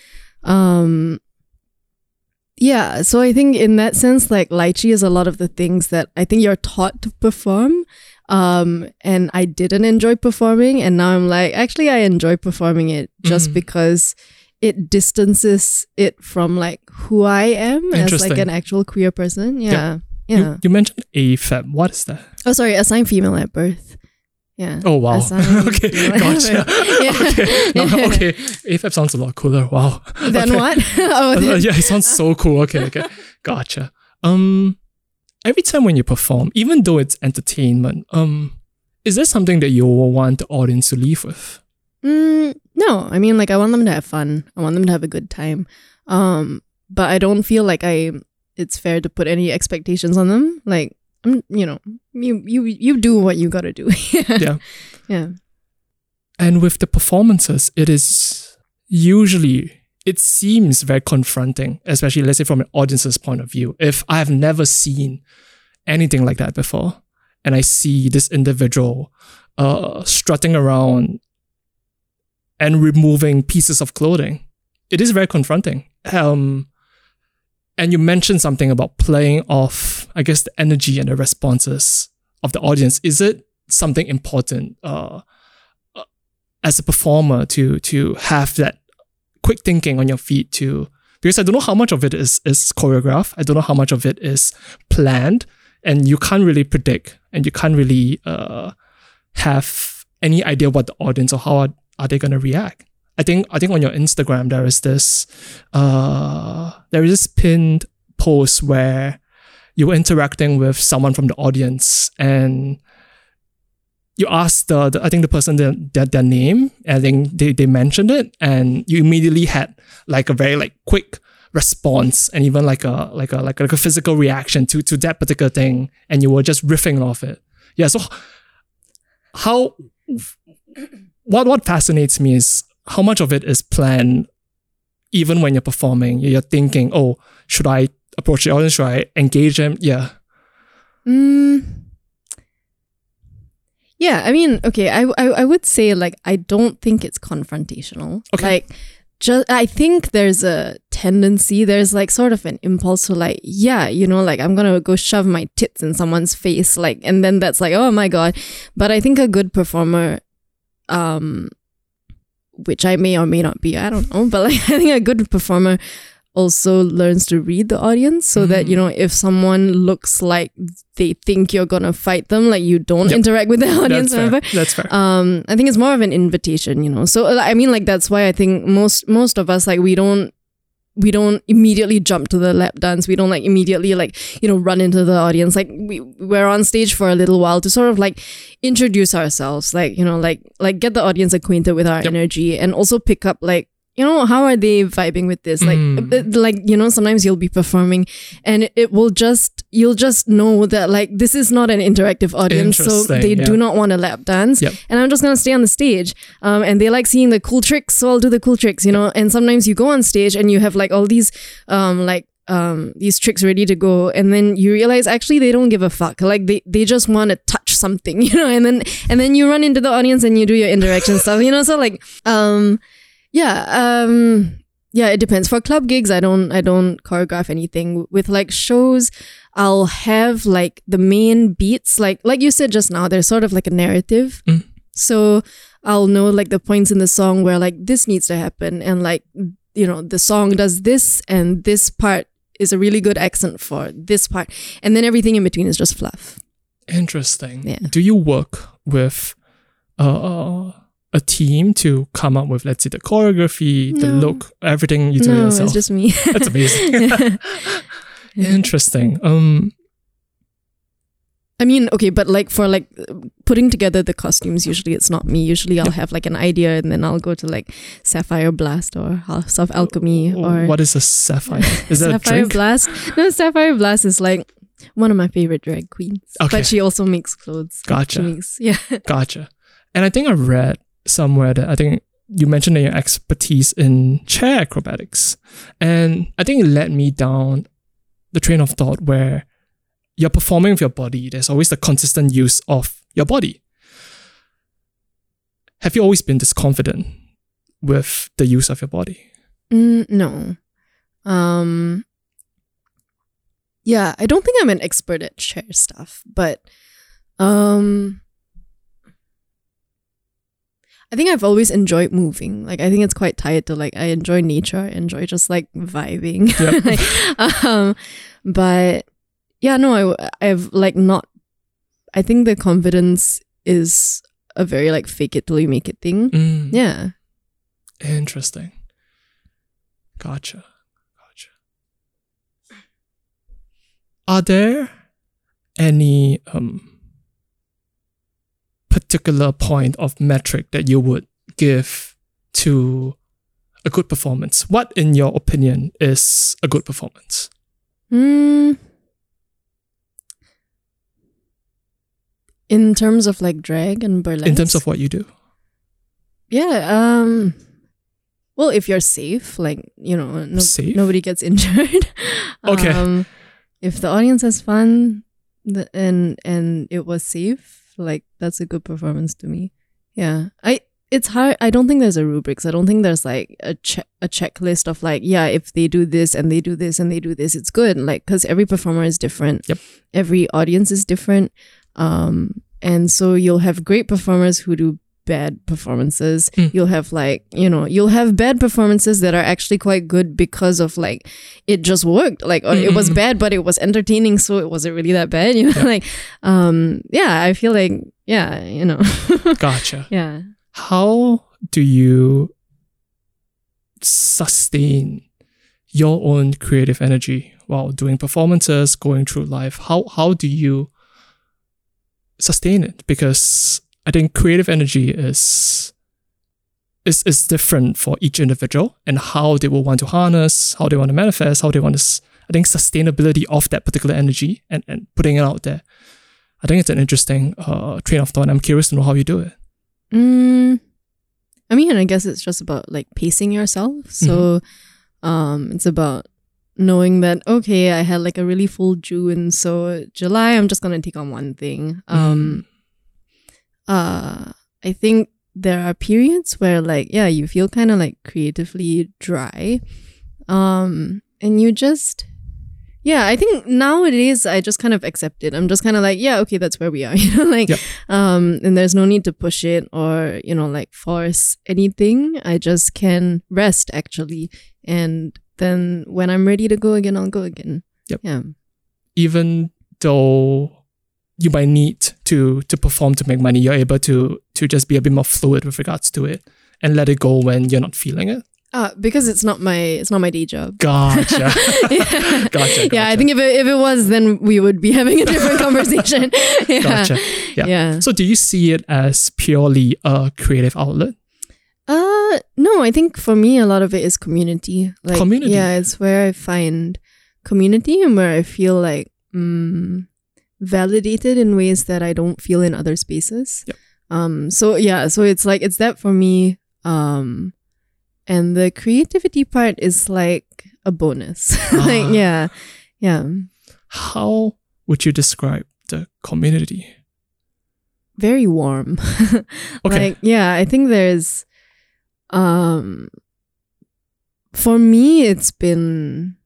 Yeah, so I think in that sense, like, lychee is a lot of the things that I think you're taught to perform, and I didn't enjoy performing, and now I'm like, actually, I enjoy performing it just because it distances it from, like, who I am as, like, an actual queer person. Yeah. You mentioned AFAB. What is that? Oh, sorry, assigned female at birth. Yeah. Oh, wow. Okay, gotcha. Okay. No, okay. AFAB sounds a lot cooler. Wow. Then okay. What? Yeah, it sounds so cool. Okay. Gotcha. Every time when you perform, even though it's entertainment, is there something that you want the audience to leave with? No. I mean, like, I want them to have fun. I want them to have a good time. But I don't feel like it's fair to put any expectations on them. Like, you know, you do what you gotta do. Yeah. And with the performances, it seems very confronting, especially let's say from an audience's point of view. If I have never seen anything like that before, and I see this individual strutting around and removing pieces of clothing, it is very confronting. And you mentioned something about playing off, I guess, the energy and the responses of the audience. Is it something important as a performer to have that quick thinking on your feet to... Because I don't know how much of it is choreographed. I don't know how much of it is planned. And you can't really predict. And you can't really have any idea what the audience or how are they going to react. I think on your Instagram there is this pinned post where you were interacting with someone from the audience and you asked the person their name, and I think they mentioned it, and you immediately had like a very like quick response and even like a physical reaction to that particular thing, and you were just riffing off it. Yeah, so what fascinates me is how much of it is planned, even when you're performing? You're thinking, oh, should I approach the audience? Should I engage them? Yeah. Yeah, I mean, okay, I would say, like, I don't think it's confrontational. Okay. Like, I think there's a tendency, there's, like, sort of an impulse to, like, yeah, you know, like, I'm gonna go shove my tits in someone's face, like, and then that's like, oh my God. But I think a good performer... which I may or may not be, I don't know, but like I think a good performer also learns to read the audience so that, you know, if someone looks like they think you're gonna fight them, like you don't interact with the audience. That's fair. I think it's more of an invitation, you know. So I mean, like, that's why I think most of us, like, we don't immediately jump to the lap dance. We don't like immediately, like, you know, run into the audience. Like we're on stage for a little while to sort of like introduce ourselves, like, you know, like get the audience acquainted with our energy, and also pick up, like, you know, how are they vibing with this? Like, like, you know, sometimes you'll be performing and you'll just know that like this is not an interactive audience, so they do not want to lap dance, and I'm just gonna stay on the stage. And they like seeing the cool tricks, so I'll do the cool tricks, you know. And sometimes you go on stage and you have like all these like these tricks ready to go, and then you realize actually they don't give a fuck. Like they just want to touch something, you know. And then you run into the audience and you do your interaction stuff, you know. So like, yeah, it depends. For club gigs, I don't choreograph anything. With like shows, I'll have like the main beats, like you said just now. There's sort of like a narrative, so I'll know like the points in the song where like this needs to happen, and like, you know, the song does this, and this part is a really good accent for this part, and then everything in between is just fluff. Interesting. Yeah. Do you work with a team to come up with, let's say, the choreography, the look, everything you do yourself? No, it's just me. That's amazing. Interesting. I mean, okay, but like for like putting together the costumes, usually it's not me. Usually I'll have like an idea, and then I'll go to like Sapphire Blast or House of Alchemy. Or what is a Sapphire? Is that Sapphire a drink? Blast? No, Sapphire Blast is like one of my favorite drag queens. Okay. But she also makes clothes. Gotcha. Gotcha. And I think I read somewhere that I think you mentioned that your expertise in chair acrobatics. And I think it led me down the train of thought where you're performing with your body. There's always the consistent use of your body. Have you always been this confident with the use of your body? No. Yeah, I don't think I'm an expert at chair stuff, but I think I've always enjoyed moving. Like, I think it's quite tied to like, I enjoy nature, I enjoy just like vibing. Yep. But yeah, no, I've like not. I think the confidence is a very like fake it till you make it thing. Yeah. Interesting. Gotcha. Are there any particular point of metric that you would give to a good performance? What, in your opinion, is a good performance? In terms of like drag and burlesque? In terms of what you do? Yeah. Well, if you're safe, like, you know, nobody gets injured. Okay. If the audience has fun and it was safe, like, that's a good performance to me. Yeah. It's hard. I don't think there's a rubrics. I don't think there's like a checklist of like, yeah, if they do this and they do this and they do this, it's good. Like, because every performer is different. Yep. Every audience is different. And so you'll have great performers who do bad performances. You'll have like, you know, you'll have bad performances that are actually quite good because of like, it just worked. Like, or it was bad, but it was entertaining, so it wasn't really that bad. You know, like, yeah, I feel like, yeah, you know. Gotcha. Yeah. How do you sustain your own creative energy while doing performances, going through life? How do you sustain it? Because I think creative energy is different for each individual, and how they will want to harness, how they want to manifest, how they want to, I think, sustainability of that particular energy and putting it out there. I think it's an interesting train of thought. I'm curious to know how you do it. I mean, I guess it's just about like pacing yourself. So it's about knowing that, okay, I had like a really full June, so July I'm just gonna take on one thing. I think there are periods where like, yeah, you feel kind of like creatively dry, and you just, yeah, I think nowadays I just kind of accept it. I'm just kind of like, yeah, okay, that's where we are, you know, like, and there's no need to push it or, you know, like force anything. I just can rest actually, and then when I'm ready to go again, I'll go again. Yep. Yeah. Even though you might need to perform to make money, you're able to just be a bit more fluid with regards to it and let it go when you're not feeling it. Because it's not my day job. Gotcha. Yeah. Gotcha. Yeah, I think if it was, then we would be having a different conversation. Yeah. Gotcha. Yeah. So do you see it as purely a creative outlet? No, I think for me, a lot of it is community. Like, community? Yeah, it's where I find community and where I feel like validated in ways that I don't feel in other spaces. Yep. So it's like, it's that for me. And the creativity part is like a bonus. Like, yeah. Yeah. How would you describe the community? Very warm. Okay. Like, yeah, I think there's for me it's been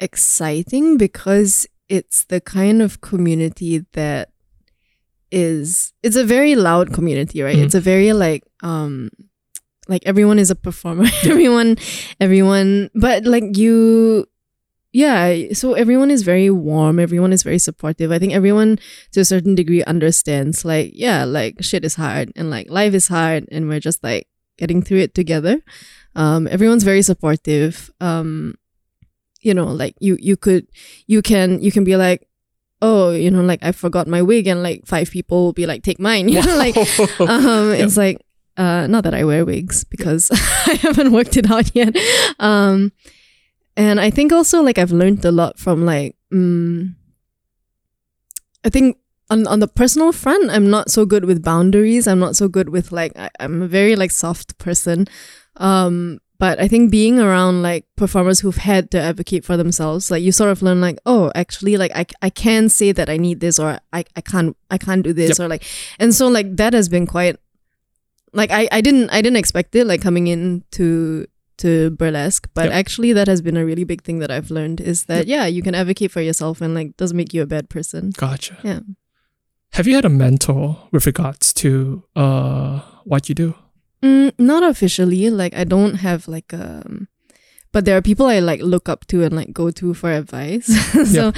exciting because it's the kind of community that is, it's a very loud community, right? Mm-hmm. It's a very like everyone is a performer. everyone but like you, yeah, so everyone is very warm, everyone is very supportive. I think everyone to a certain degree understands like, yeah, like shit is hard and like life is hard and we're just like getting through it together. Everyone's very supportive. You know, like you can be like, oh, you know, like I forgot my wig and like 5 people will be like, take mine, you know, like yeah. It's like not that I wear wigs because I haven't worked it out yet. And I think also like I've learned a lot from like, I think on the personal front, I'm not so good with boundaries. I'm not so good with like, I'm a very like soft person. But I think being around like performers who've had to advocate for themselves, like you sort of learn like, oh, actually like I can say that I need this, or I can't do this, or like, and so like that has been quite, like I didn't expect it, like coming in to burlesque, but actually that has been a really big thing that I've learned is that yeah, you can advocate for yourself and like doesn't make you a bad person. Gotcha. Yeah. Have you had a mentor with regards to what you do? Not officially. Like I don't have like but there are people I like look up to and like go to for advice. So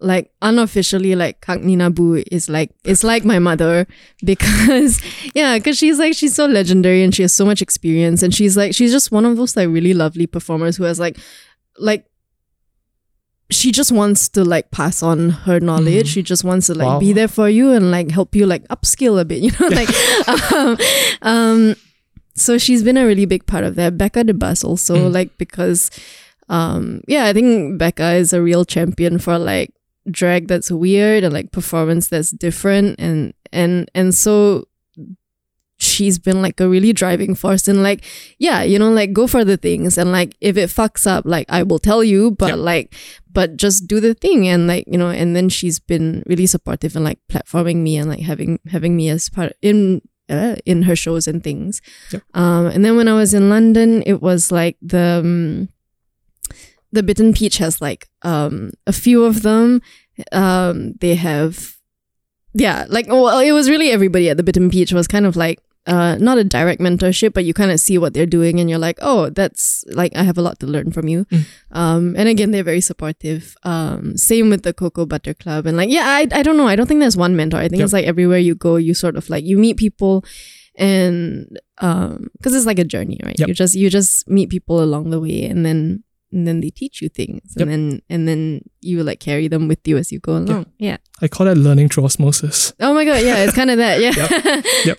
like unofficially, like Kak Nina Bu is like, it's like my mother because yeah, because she's like, she's so legendary and she has so much experience, and she's like, she's just one of those like really lovely performers who has like she just wants to like pass on her knowledge. She just wants to like be there for you and like help you like upskill a bit, you know, like so she's been a really big part of that. Becca DeBus also, like because yeah, I think Becca is a real champion for like drag that's weird and like performance that's different, and so she's been like a really driving force in like, yeah, you know, like go for the things, and like if it fucks up, like I will tell you, but like, but just do the thing, and like, you know, and then she's been really supportive and like platforming me and like having me as part in her shows and things. And then when I was in London, it was like the Bitten Peach has like a few of them. They have, yeah, like, well, it was really everybody at the Bitten Peach was kind of like not a direct mentorship, but you kind of see what they're doing and you're like, oh, that's like, I have a lot to learn from you. And again, they're very supportive. Same with the Cocoa Butter Club. And like, yeah, I don't know. I don't think there's one mentor. I think it's like everywhere you go, you sort of like, you meet people and because it's like a journey, right? You just meet people along the way, and then they teach you things, and then you like carry them with you as you go along. Yeah. I call that learning through osmosis. Oh my god, yeah, it's kind of that. Yeah. Yep.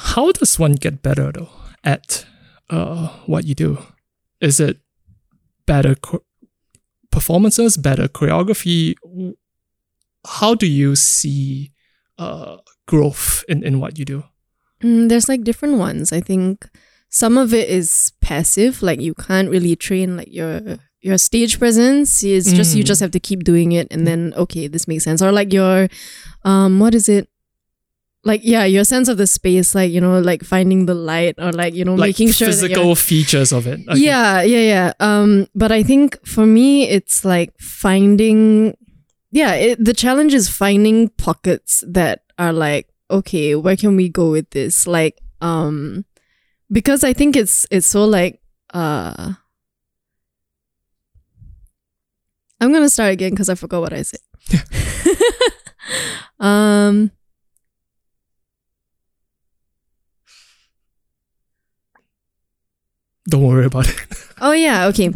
How does one get better though at what you do? Is it better performances, better choreography? How do you see growth in what you do? There's like different ones. I think some of it is passive, like you can't really train like your stage presence. It's just you just have to keep doing it, and then okay, this makes sense. Or like your what is it? Like, yeah, your sense of the space, like, you know, like finding the light, or like, you know, like making sure physical features of it. Okay. Yeah. But I think for me it's like finding the challenge is finding pockets that are like, okay, where can we go with this? Like, because I think it's so like, I'm going to start again because I forgot what I said. Don't worry about it. Oh yeah. Okay.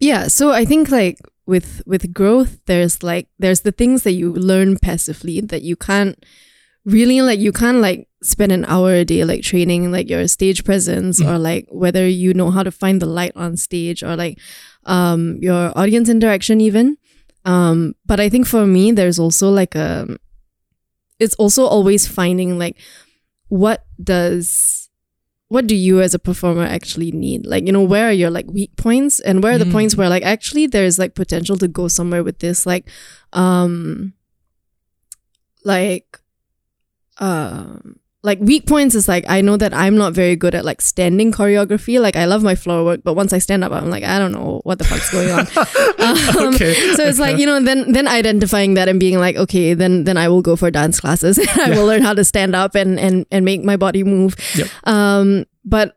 Yeah. So I think like, with growth, there's the things that you learn passively that you can't really like, spend an hour a day like training like your stage presence, or like whether you know how to find the light on stage, or like your audience interaction even. But I think for me, there's also like it's also always finding like what do you as a performer actually need? Like, you know, where are your like weak points, and where are the points where like actually there's like potential to go somewhere with this, like weak points is like, I know that I'm not very good at like standing choreography. Like I love my floor work, but once I stand up, I'm like, I don't know what the fuck's going on. So it's like, you know, then identifying that and being like, okay, then I will go for dance classes. I will learn how to stand up and make my body move. Yep. But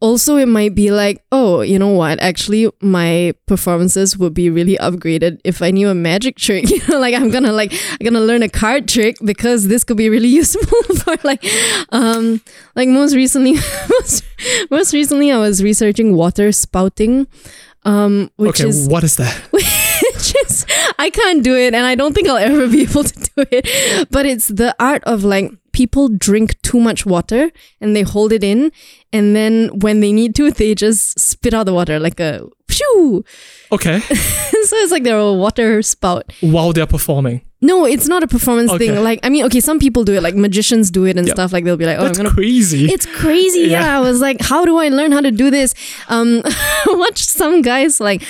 also it might be like, oh, you know what? Actually, my performances would be really upgraded if I knew a magic trick. You know, like I'm gonna learn a card trick because this could be really useful for like most recently I was researching water spouting. What is that? I can't do it, and I don't think I'll ever be able to do it. But it's the art of like people drink too much water and they hold it in, and then when they need to, they just spit out the water like a phew. Okay. So it's like they're a water spout. While they're performing. No, it's not a performance thing. Like, I mean, okay, some people do it, like magicians do it and stuff. Like they'll be like, oh, that's crazy. It's crazy. Yeah. I was like, how do I learn how to do this? Watch some guys like,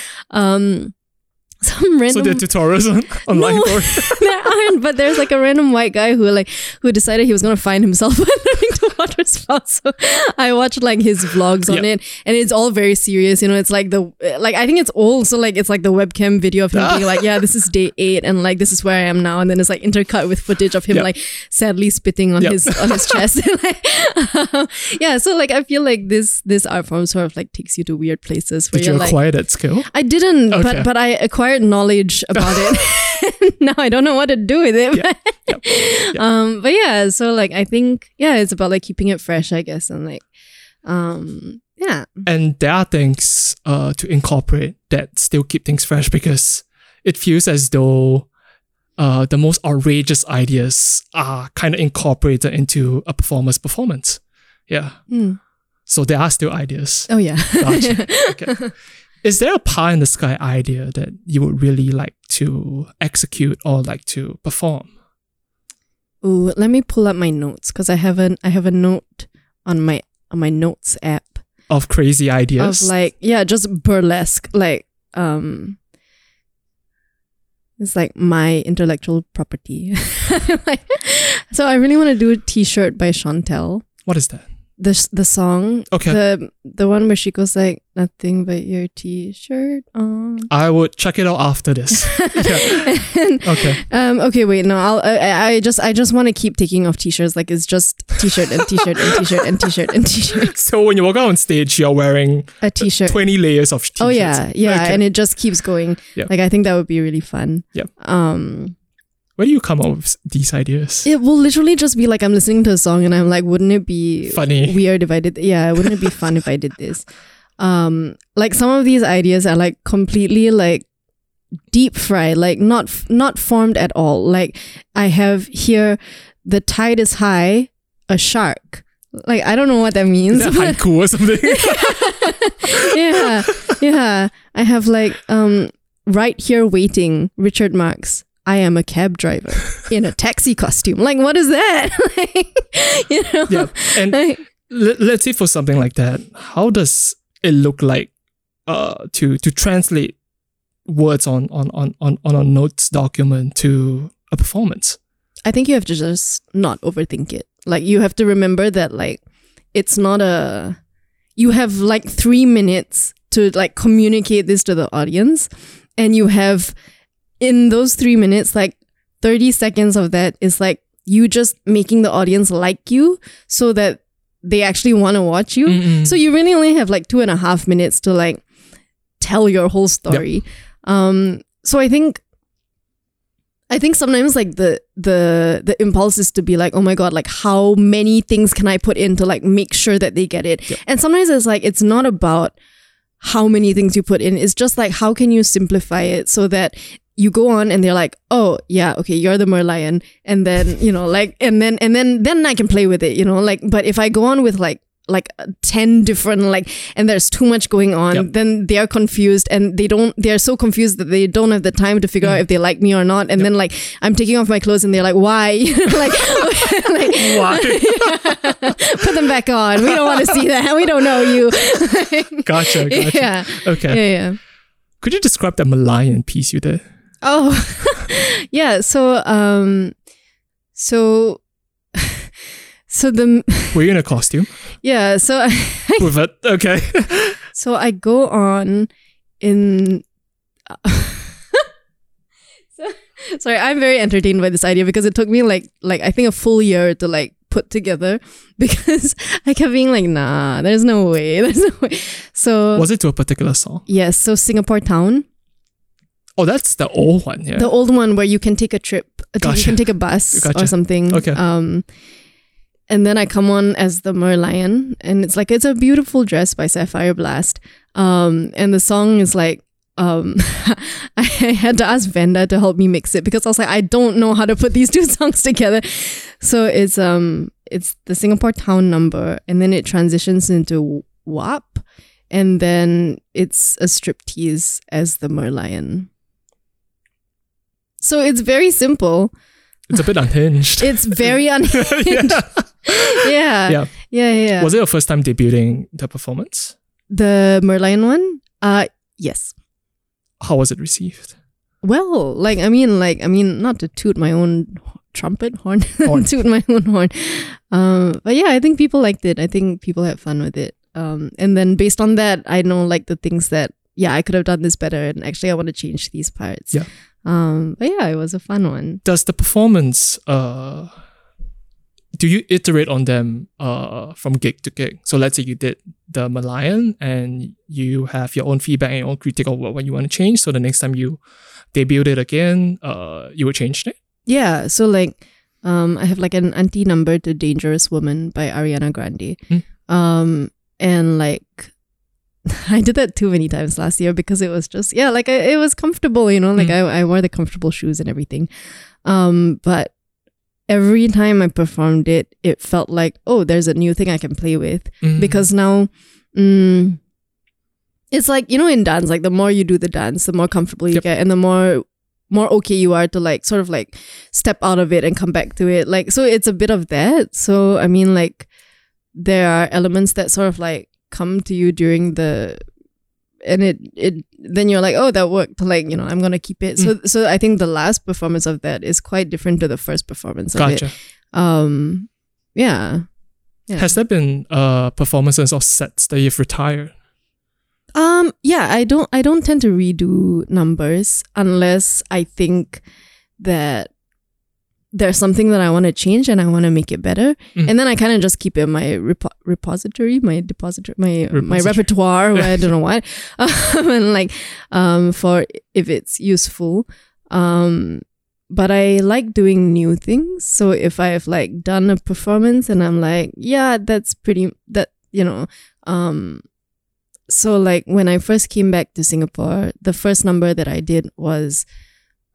some random. So there are tutorials online for it? There aren't, but there's like a random white guy who decided he was gonna find himself by learning to water spout. So I watched like his vlogs on it, and it's all very serious. You know, it's like I think it's old, so like it's like the webcam video of him being like, yeah, this is day 8, and like this is where I am now, and then it's like intercut with footage of him like sadly spitting on his chest. So like I feel like this art form sort of like takes you to weird places. Where Did you acquire that skill? I didn't, but I acquired knowledge about it. Now I don't know what to do with it. But yeah, so like I think it's about like keeping it fresh, I guess, and like and there are things to incorporate that still keep things fresh, because it feels as though the most outrageous ideas are kind of incorporated into a performer's performance. So there are still ideas. Oh yeah. Gotcha. Okay. Is there a pie in the sky idea that you would really like to execute or like to perform? Ooh, let me pull up my notes, because I have a note on my notes app of crazy ideas of like just burlesque, like it's like my intellectual property. So I really want to do a T-shirt by Chantel. What is that? The song, the one where she goes like, nothing but your T-shirt on. I would check it out after this. I just want to keep taking off T-shirts. Like it's just T-shirt and T-shirt and T-shirt and T-shirt and T-shirt. So when you walk out on stage, you're wearing a T-shirt, 20 layers of T-shirts. Oh yeah, and it just keeps going. Yeah. Like I think that would be really fun. Yeah. Where do you come up with these ideas? It will literally just be like, I'm listening to a song and I'm like, wouldn't it be funny? Weird if I did. Yeah, wouldn't it be fun if I did this? Like some of these ideas are like completely like deep fried, like not formed at all. Like I have here, the tide is high, a shark. Like I don't know what that means. Is that haiku or something? Yeah. I have like right here waiting, Richard Marx. I am a cab driver in a taxi costume. Like, what is that? You know? Yeah. And like, let's say for something like that, how does it look like to translate words on a notes document to a performance? I think you have to just not overthink it. Like, you have to remember that, like, it's not a... You have, like, 3 minutes to, like, communicate this to the audience. And you have... In those 3 minutes, like 30 seconds of that is like you just making the audience like you so that they actually want to watch you. Mm-hmm. So you really only have like 2.5 minutes to like tell your whole story. Yep. So I think sometimes like the impulse is to be like, oh my God, like how many things can I put in to like make sure that they get it? Yep. And sometimes it's like, it's not about how many things you put in. It's just like, how can you simplify it so that you go on and they're like, oh yeah, okay, you're the Merlion, and then, you know, like, and then I can play with it, you know, like. But if I go on with like 10 different, like, and there's too much going on, yep, then they're confused, and they're so confused that they don't have the time to figure out if they like me or not. And yep, then like I'm taking off my clothes and they're like, why? Like, like, why? Yeah. Put them back on, we don't want to see that, we don't know you. gotcha. Yeah. Okay. Yeah. Could you describe that Malayan piece you did? Oh, yeah. So were you in a costume? Yeah. So I with it. Okay. So I go on in. Sorry, I'm very entertained by this idea because it took me like I think a full year to like put together, because I kept being like, nah, there's no way. So was it to a particular song? Yes. Yeah, so Singapore Town. Oh, that's the old one, yeah. The old one where you can take a trip. Gotcha. You can take a bus, gotcha, or something. Okay. And then I come on as the Merlion, and it's like, it's a beautiful dress by Sapphire Blast. And the song is like, I had to ask Venda to help me mix it because I was like, I don't know how to put these two songs together. So it's the Singapore Town number, and then it transitions into WAP, and then it's a striptease as the Merlion. So it's very simple. It's a bit unhinged. It's very unhinged. Yeah. Was it your first time debuting the performance? The Merlion one? Yes. How was it received? Well, I mean, not to toot my own horn. Toot my own horn. But yeah, I think people liked it. I think people had fun with it. And then based on that, I know like the things that, yeah, I could have done this better, and actually I want to change these parts. Yeah. But yeah, it was a fun one. Does the performance, do you iterate on them from gig to gig? So let's say you did the Merlion and you have your own feedback and your own critique of what you want to change. So the next time you debuted it again, you would change it? Yeah. So like, I have like an anti number to Dangerous Woman by Ariana Grande. And like, I did that too many times last year because it was just, yeah, like it was comfortable, you know, like I wore the comfortable shoes and everything. But every time I performed it, it felt like, oh, there's a new thing I can play with, because now it's like, you know, in dance, like the more you do the dance, the more comfortable you get, and the more okay you are to like sort of like step out of it and come back to it. Like, so it's a bit of that. So, I mean, like there are elements that sort of like come to you during the, and it then you're like, oh, that worked, like, you know, I'm gonna keep it. So I think the last performance of that is quite different to the first performance of it. Yeah. Has there been performances or sets that you've retired? I don't tend to redo numbers unless I think that there's something that I want to change and I want to make it better. And then I kind of just keep it in my my repertoire, where I don't know what. And like, for if it's useful. But I like doing new things. So if I have like done a performance and I'm like, yeah, that's you know. So like when I first came back to Singapore, the first number that I did was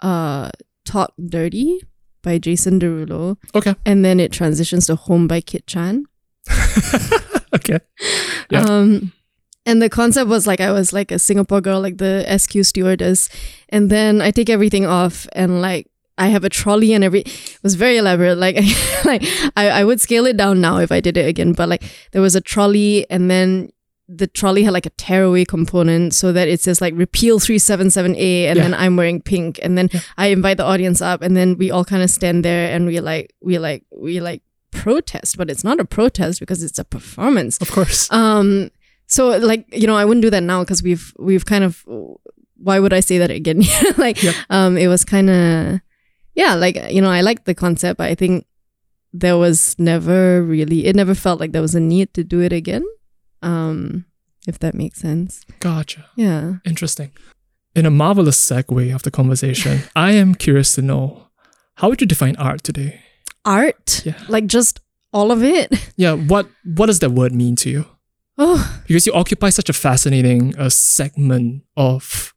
Talk Dirty by Jason Derulo. Okay. And then it transitions to Home by Kit Chan. Okay. Yeah. And the concept was like, I was like a Singapore girl, like the SQ stewardess. And then I take everything off and like, I have a trolley and it was very elaborate. Like, I would scale it down now if I did it again, but like there was a trolley, and then the trolley had like a tearaway component, so that it says like repeal 377A, and then I'm wearing pink, and then I invite the audience up, and then we all kind of stand there and we protest, but it's not a protest because it's a performance. Of course. So like, you know, I wouldn't do that now because we've kind of, why would I say that again? It was kind of, yeah, like, you know, I liked the concept, but I think it never felt like there was a need to do it again. If that makes sense. Gotcha. Yeah. Interesting. In a marvelous segue of the conversation, I am curious to know, how would you define art today? Art? Yeah. Like just all of it? Yeah. What does that word mean to you? Oh. Because you occupy such a fascinating segment of,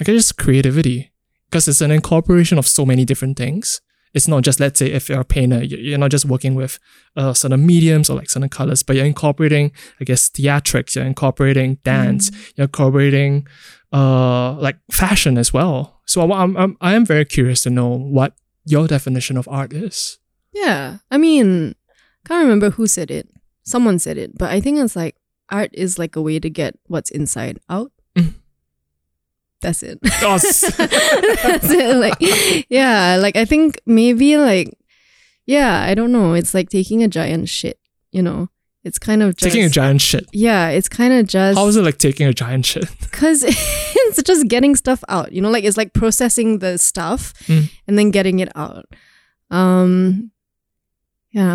I guess, creativity. because it's an incorporation of so many different things. It's not just, let's say, if you're a painter, you're not just working with certain mediums or like certain colors, but you're incorporating, I guess, theatrics, you're incorporating dance, you're incorporating like fashion as well. So I am very curious to know what your definition of art is. Yeah, I mean, can't remember who said it. Someone said it, but I think it's like art is like a way to get what's inside out. That's it. That's it. Like, yeah, like I think maybe like, yeah, I don't know. It's like taking a giant shit, you know? It's kind of just... Taking a giant shit? Yeah, it's kind of just... How is it like taking a giant shit? Because it's just getting stuff out, you know? Like it's like processing the stuff and then getting it out. Yeah, I'm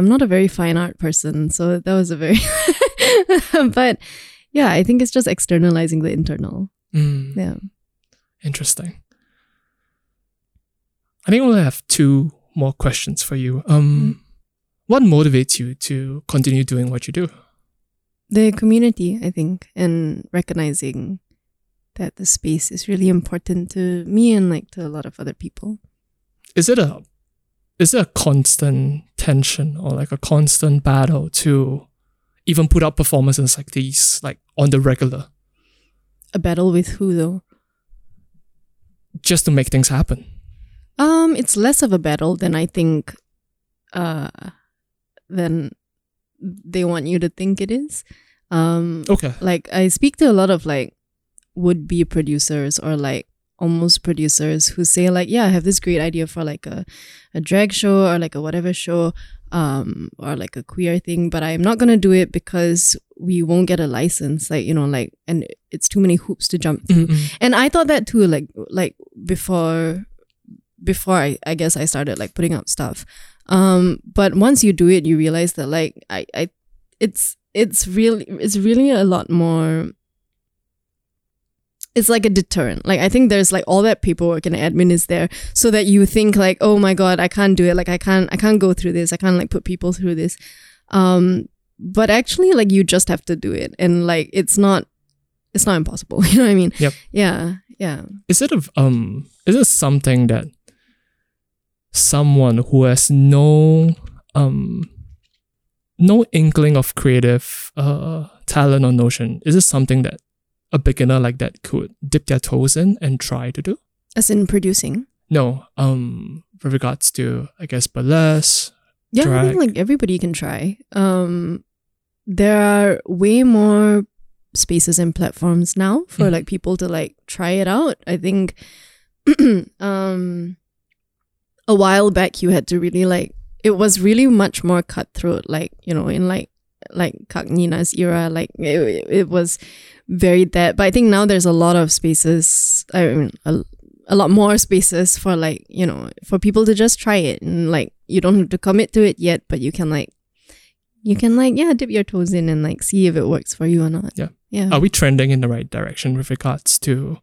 not a very fine art person, so that was a very... But yeah, I think it's just externalizing the internal. Yeah. Interesting. I think we'll have two more questions for you. What motivates you to continue doing what you do? The community, I think, and recognizing that the space is really important to me and like to a lot of other people. Is it a constant tension or like a constant battle to even put up performances like these, like on the regular? A battle with who though? Just to make things happen. It's less of a battle than I think than they want you to think it is. Okay. Like I speak to a lot of like would-be producers or like almost producers who say like, yeah, I have this great idea for like a drag show or like a whatever show or like a queer thing, but I'm not gonna do it because we won't get a license, like, you know, like, and it's too many hoops to jump through. And I thought that too, like before I guess I started like putting up stuff. But once you do it, you realize that like I it's really a lot more. It's like a deterrent. Like I think there's like all that paperwork and admin is there so that you think like, oh my god, I can't do it. Like I can't go through this. I can't like put people through this. But actually, like you just have to do it, and like it's not impossible. You know what I mean? Yep. Yeah. Yeah. Is it something that someone who has no inkling of creative talent or notion, is it something that a beginner like that could dip their toes in and try to do? As in producing? No. With regards to, I guess, burlesque. Yeah, drag. I think like everybody can try. There are way more spaces and platforms now for like people to like try it out. I think a while back you had to really like, it was really much more cutthroat, like, you know, in like Kak Nina's era, like it was very that. But I think now there's a lot of spaces, I mean a lot more spaces for like, you know, for people to just try it, and like you don't have to commit to it yet, but you can yeah, dip your toes in and like see if it works for you or not. Yeah. Are we trending in the right direction with regards to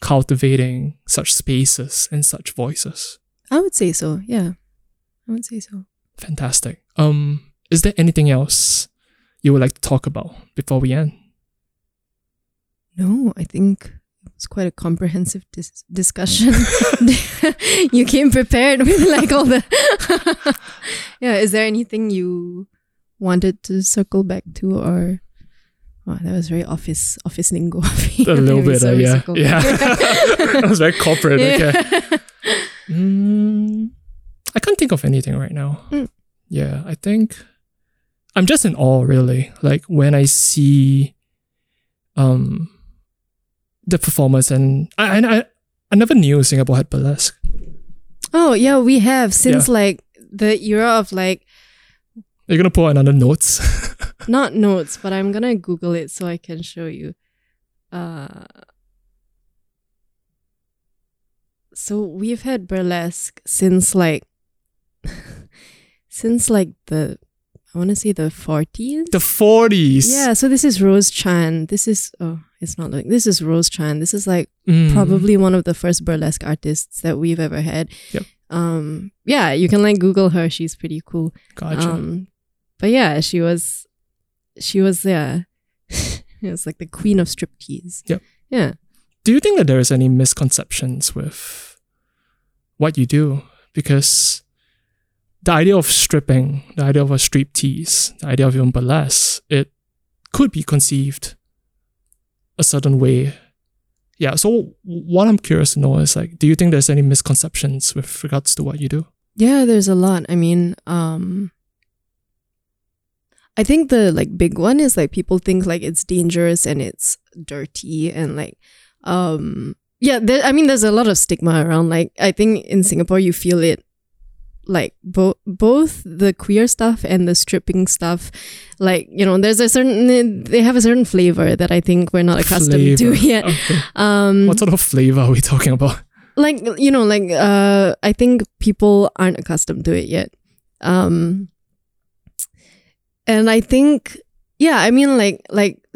cultivating such spaces and such voices? I would say so. Yeah, I would say so. Fantastic. Is there anything else you would like to talk about before we end? No, I think it's quite a comprehensive discussion. You came prepared with like all the... Yeah, is there anything you wanted to circle back to, or... Oh, that was very office lingo. A little bit, yeah. Yeah. That was very corporate. Yeah. Okay. I can't think of anything right now. Yeah, I think... I'm just in awe, really. Like, when I see... the performers, and I never knew Singapore had burlesque. Oh yeah, we have since like the era of like... Are you gonna pull another notes? Not notes, but I'm gonna Google it so I can show you. So we've had burlesque since like the... I want to say the 40s. The 40s. Yeah, so this is Rose Chan. This is Rose Chan. This is like probably one of the first burlesque artists that we've ever had. Yep. Yeah, you can like Google her. She's pretty cool. Gotcha. But yeah, she was yeah. It was like the queen of striptease. Yep. Yeah. Do you think that there is any misconceptions with what you do, because the idea of stripping, the idea of a striptease, the idea of even burlesque, it could be conceived a certain way. Yeah, so what I'm curious to know is, like, do you think there's any misconceptions with regards to what you do? Yeah, there's a lot. I mean, I think the, like, big one is, like, people think, like, it's dangerous and it's dirty and, like, yeah, there, I mean, there's a lot of stigma around, like, I think in Singapore you feel it, like, both the queer stuff and the stripping stuff, like, you know, there's a certain, they have a certain flavor that I think we're not accustomed to yet. Okay. What sort of flavor are we talking about? Like, you know, like, I think people aren't accustomed to it yet. And I think, yeah, I mean, like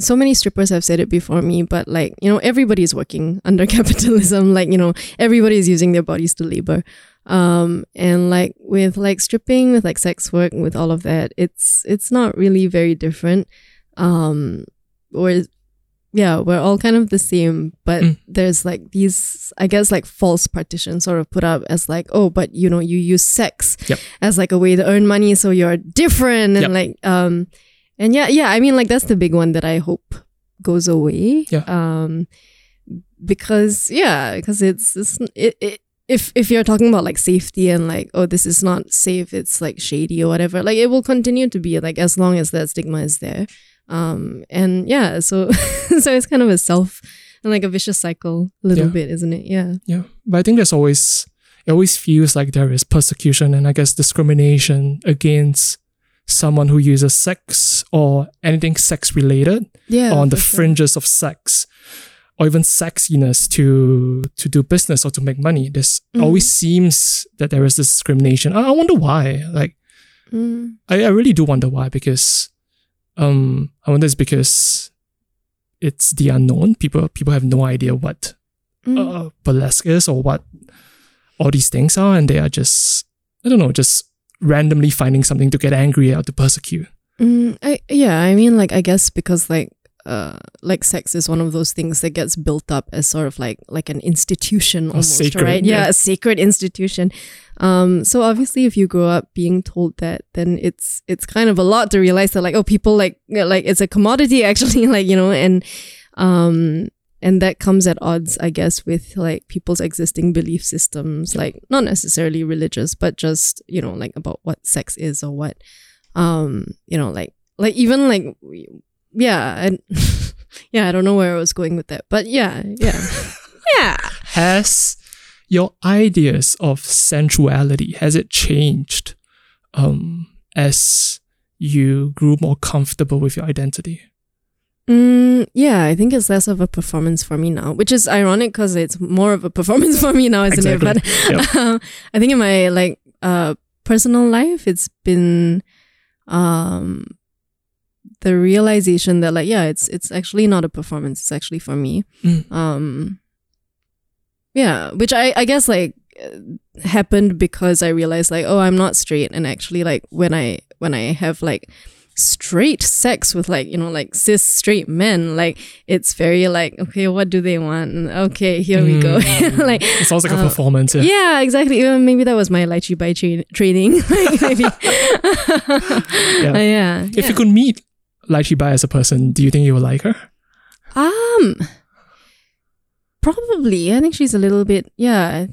so many strippers have said it before me, but, like, you know, everybody's working under capitalism. Like, you know, everybody's using their bodies to labor. And, like, with, like, stripping, with, like, sex work, with all of that, it's not really very different. We're all kind of the same, but there's, like, these, I guess, like, false partitions sort of put up as, like, oh, but, you know, you use sex as, like, a way to earn money, so you're different, and like, and yeah, I mean, like, that's the big one that I hope goes away, because it's if you're talking about, like, safety and, like, oh, this is not safe, it's, like, shady or whatever, like, it will continue to be, like, as long as that stigma is there. And yeah, so so it's kind of a self and, like, a vicious cycle a little bit, isn't it? Yeah. But I think there's always, it always feels like there is persecution and, I guess, discrimination against someone who uses sex or anything sex related, or on the fringes of sex, or even sexiness to do business or to make money. This always seems that there is this discrimination. I wonder why. Like, I really do wonder why, because I wonder it's because it's the unknown. People have no idea what burlesque is or what all these things are, and they are just, I don't know, just randomly finding something to get angry at or to persecute. I mean, like, I guess because, like, like, sex is one of those things that gets built up as sort of like an institution almost, sacred, right? Yeah, a sacred institution. So obviously, if you grow up being told that, then it's kind of a lot to realize that, like, oh, people, like it's a commodity actually, like, you know, and that comes at odds, I guess, with, like, people's existing belief systems, like, not necessarily religious, but just, you know, like, about what sex is or what, you know, like even like. I don't know where I was going with that, but yeah. Has your ideas of sensuality, has it changed as you grew more comfortable with your identity? Yeah, I think it's less of a performance for me now, which is ironic because it's more of a performance for me now, isn't it? But I think in my, like, personal life, it's been the realization that, like, yeah, it's actually not a performance, it's actually for me. Which I guess, like, happened because I realized, like, oh, I'm not straight, and actually, like, when I have, like, straight sex with, like, you know, like, cis straight men, like, it's very, like, okay, what do they want? Okay, here we go. Like, it sounds like a performance. Yeah, exactly. Maybe that was my Lychee Bai training. Like, maybe. If you could meet Lychee Bai as a person, do you think you would like her? Probably. I think she's a little bit. Yeah,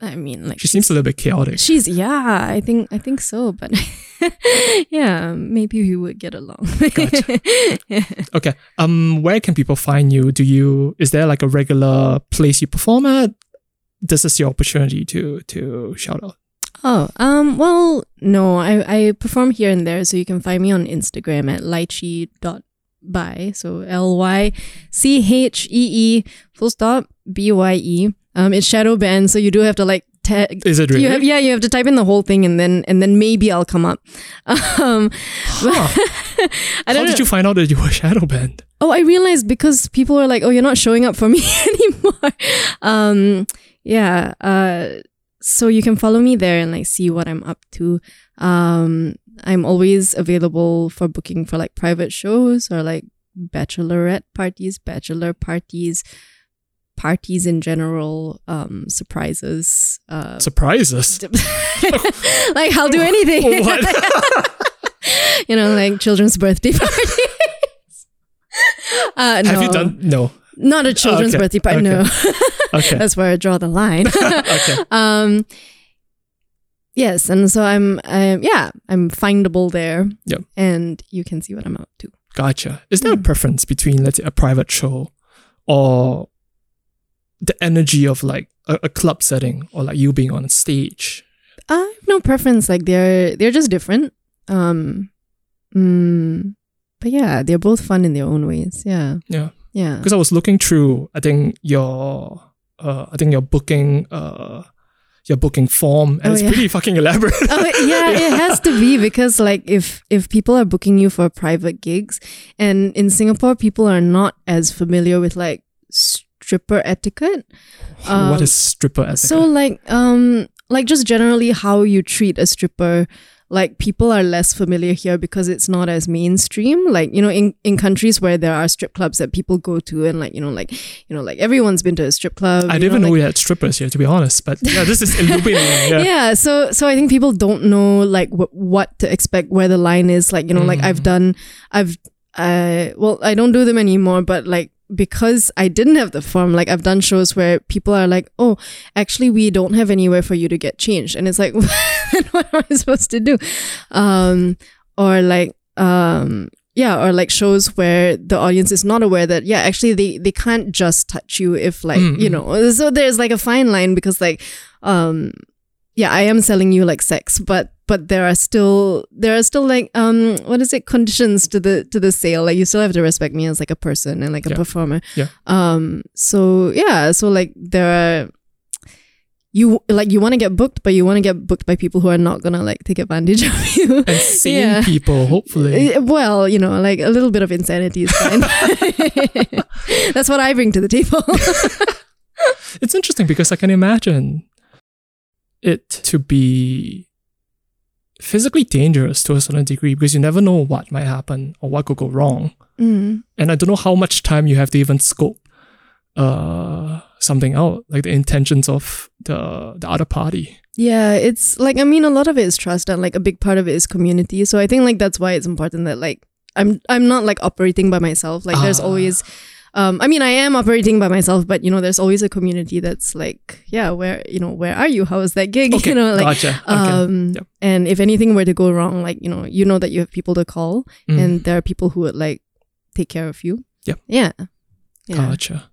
I mean, like, she seems a little bit chaotic. She's I think so. But yeah, maybe we would get along. Gotcha. Yeah. Okay. Where can people find you? Is there, like, a regular place you perform at? This is your opportunity to shout out. Oh, well, no, I perform here and there, so you can find me on Instagram at lychee.by, so lychee _bye. It's shadow banned, so you do have to, like, tag. Is it really? You have to type in the whole thing, and then maybe I'll come up. How did you find out that you were shadow banned? Oh, I realized because people were like, oh, you're not showing up for me anymore. So you can follow me there and, like, see what I'm up to. I'm always available for booking for, like, private shows or, like, bachelorette parties, bachelor parties, parties in general, surprises. Surprises? Like, I'll do anything. You know, like children's birthday parties. No. Have you done? No. Not a children's birthday party, no. Okay. That's where I draw the line. Okay. Yes, and so I'm findable there. Yep. And you can see what I'm up to. Gotcha. Is there a preference between, let's say, a private show or the energy of like a club setting or like you being on stage? I have no preference. Like they're just different. But yeah, they're both fun in their own ways. Yeah. Yeah. Yeah. Because I was looking through, I think your booking form, and it's pretty fucking elaborate. It has to be, because like if people are booking you for private gigs, and in Singapore people are not as familiar with like stripper etiquette. What is stripper etiquette? So like just generally how you treat a stripper. Like, people are less familiar here because it's not as mainstream. Like, you know, in countries where there are strip clubs that people go to, and like everyone's been to a strip club. I didn't even know we had strippers here, to be honest. But yeah, this is illuminating. Yeah. So I think people don't know like what to expect, where the line is. Like, you know, like I don't do them anymore, but like, because I didn't have the form, like I've done shows where people are like, oh, actually we don't have anywhere for you to get changed, and it's like, what am I supposed to do? Or like shows where the audience is not aware that actually they can't just touch you if like you know, so there's like a fine line, because like I am selling you like sex, but there are still like conditions to the sale. Like, you still have to respect me as like a person and like a performer. Yeah. So like there are, you like, you want to get booked, but you want to get booked by people who are not gonna like take advantage of you. And sane people, hopefully. Well, you know, like a little bit of insanity is fine. That's what I bring to the table. It's interesting because I can imagine it to be physically dangerous to a certain degree, because you never know what might happen or what could go wrong. And I don't know how much time you have to even scope something out, like the intentions of the other party. Yeah, it's like, I mean, a lot of it is trust, and like a big part of it is community. So I think like that's why it's important that like I'm not like operating by myself. Like there's always I am operating by myself, but you know, there's always a community that's like, where are you? How is that gig? Okay, you know, like, gotcha. Okay. Yep. And if anything were to go wrong, like, you know that you have people to call, and there are people who would like take care of you. Yep. Yeah. Yeah. Gotcha.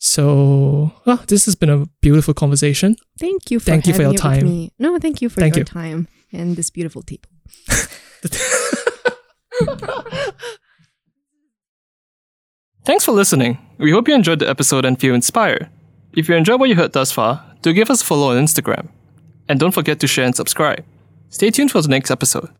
So, this has been a beautiful conversation. Thank you for your time. Me. No, thank you for your time and this beautiful table. Thanks for listening. We hope you enjoyed the episode and feel inspired. If you enjoyed what you heard thus far, do give us a follow on Instagram. And don't forget to share and subscribe. Stay tuned for the next episode.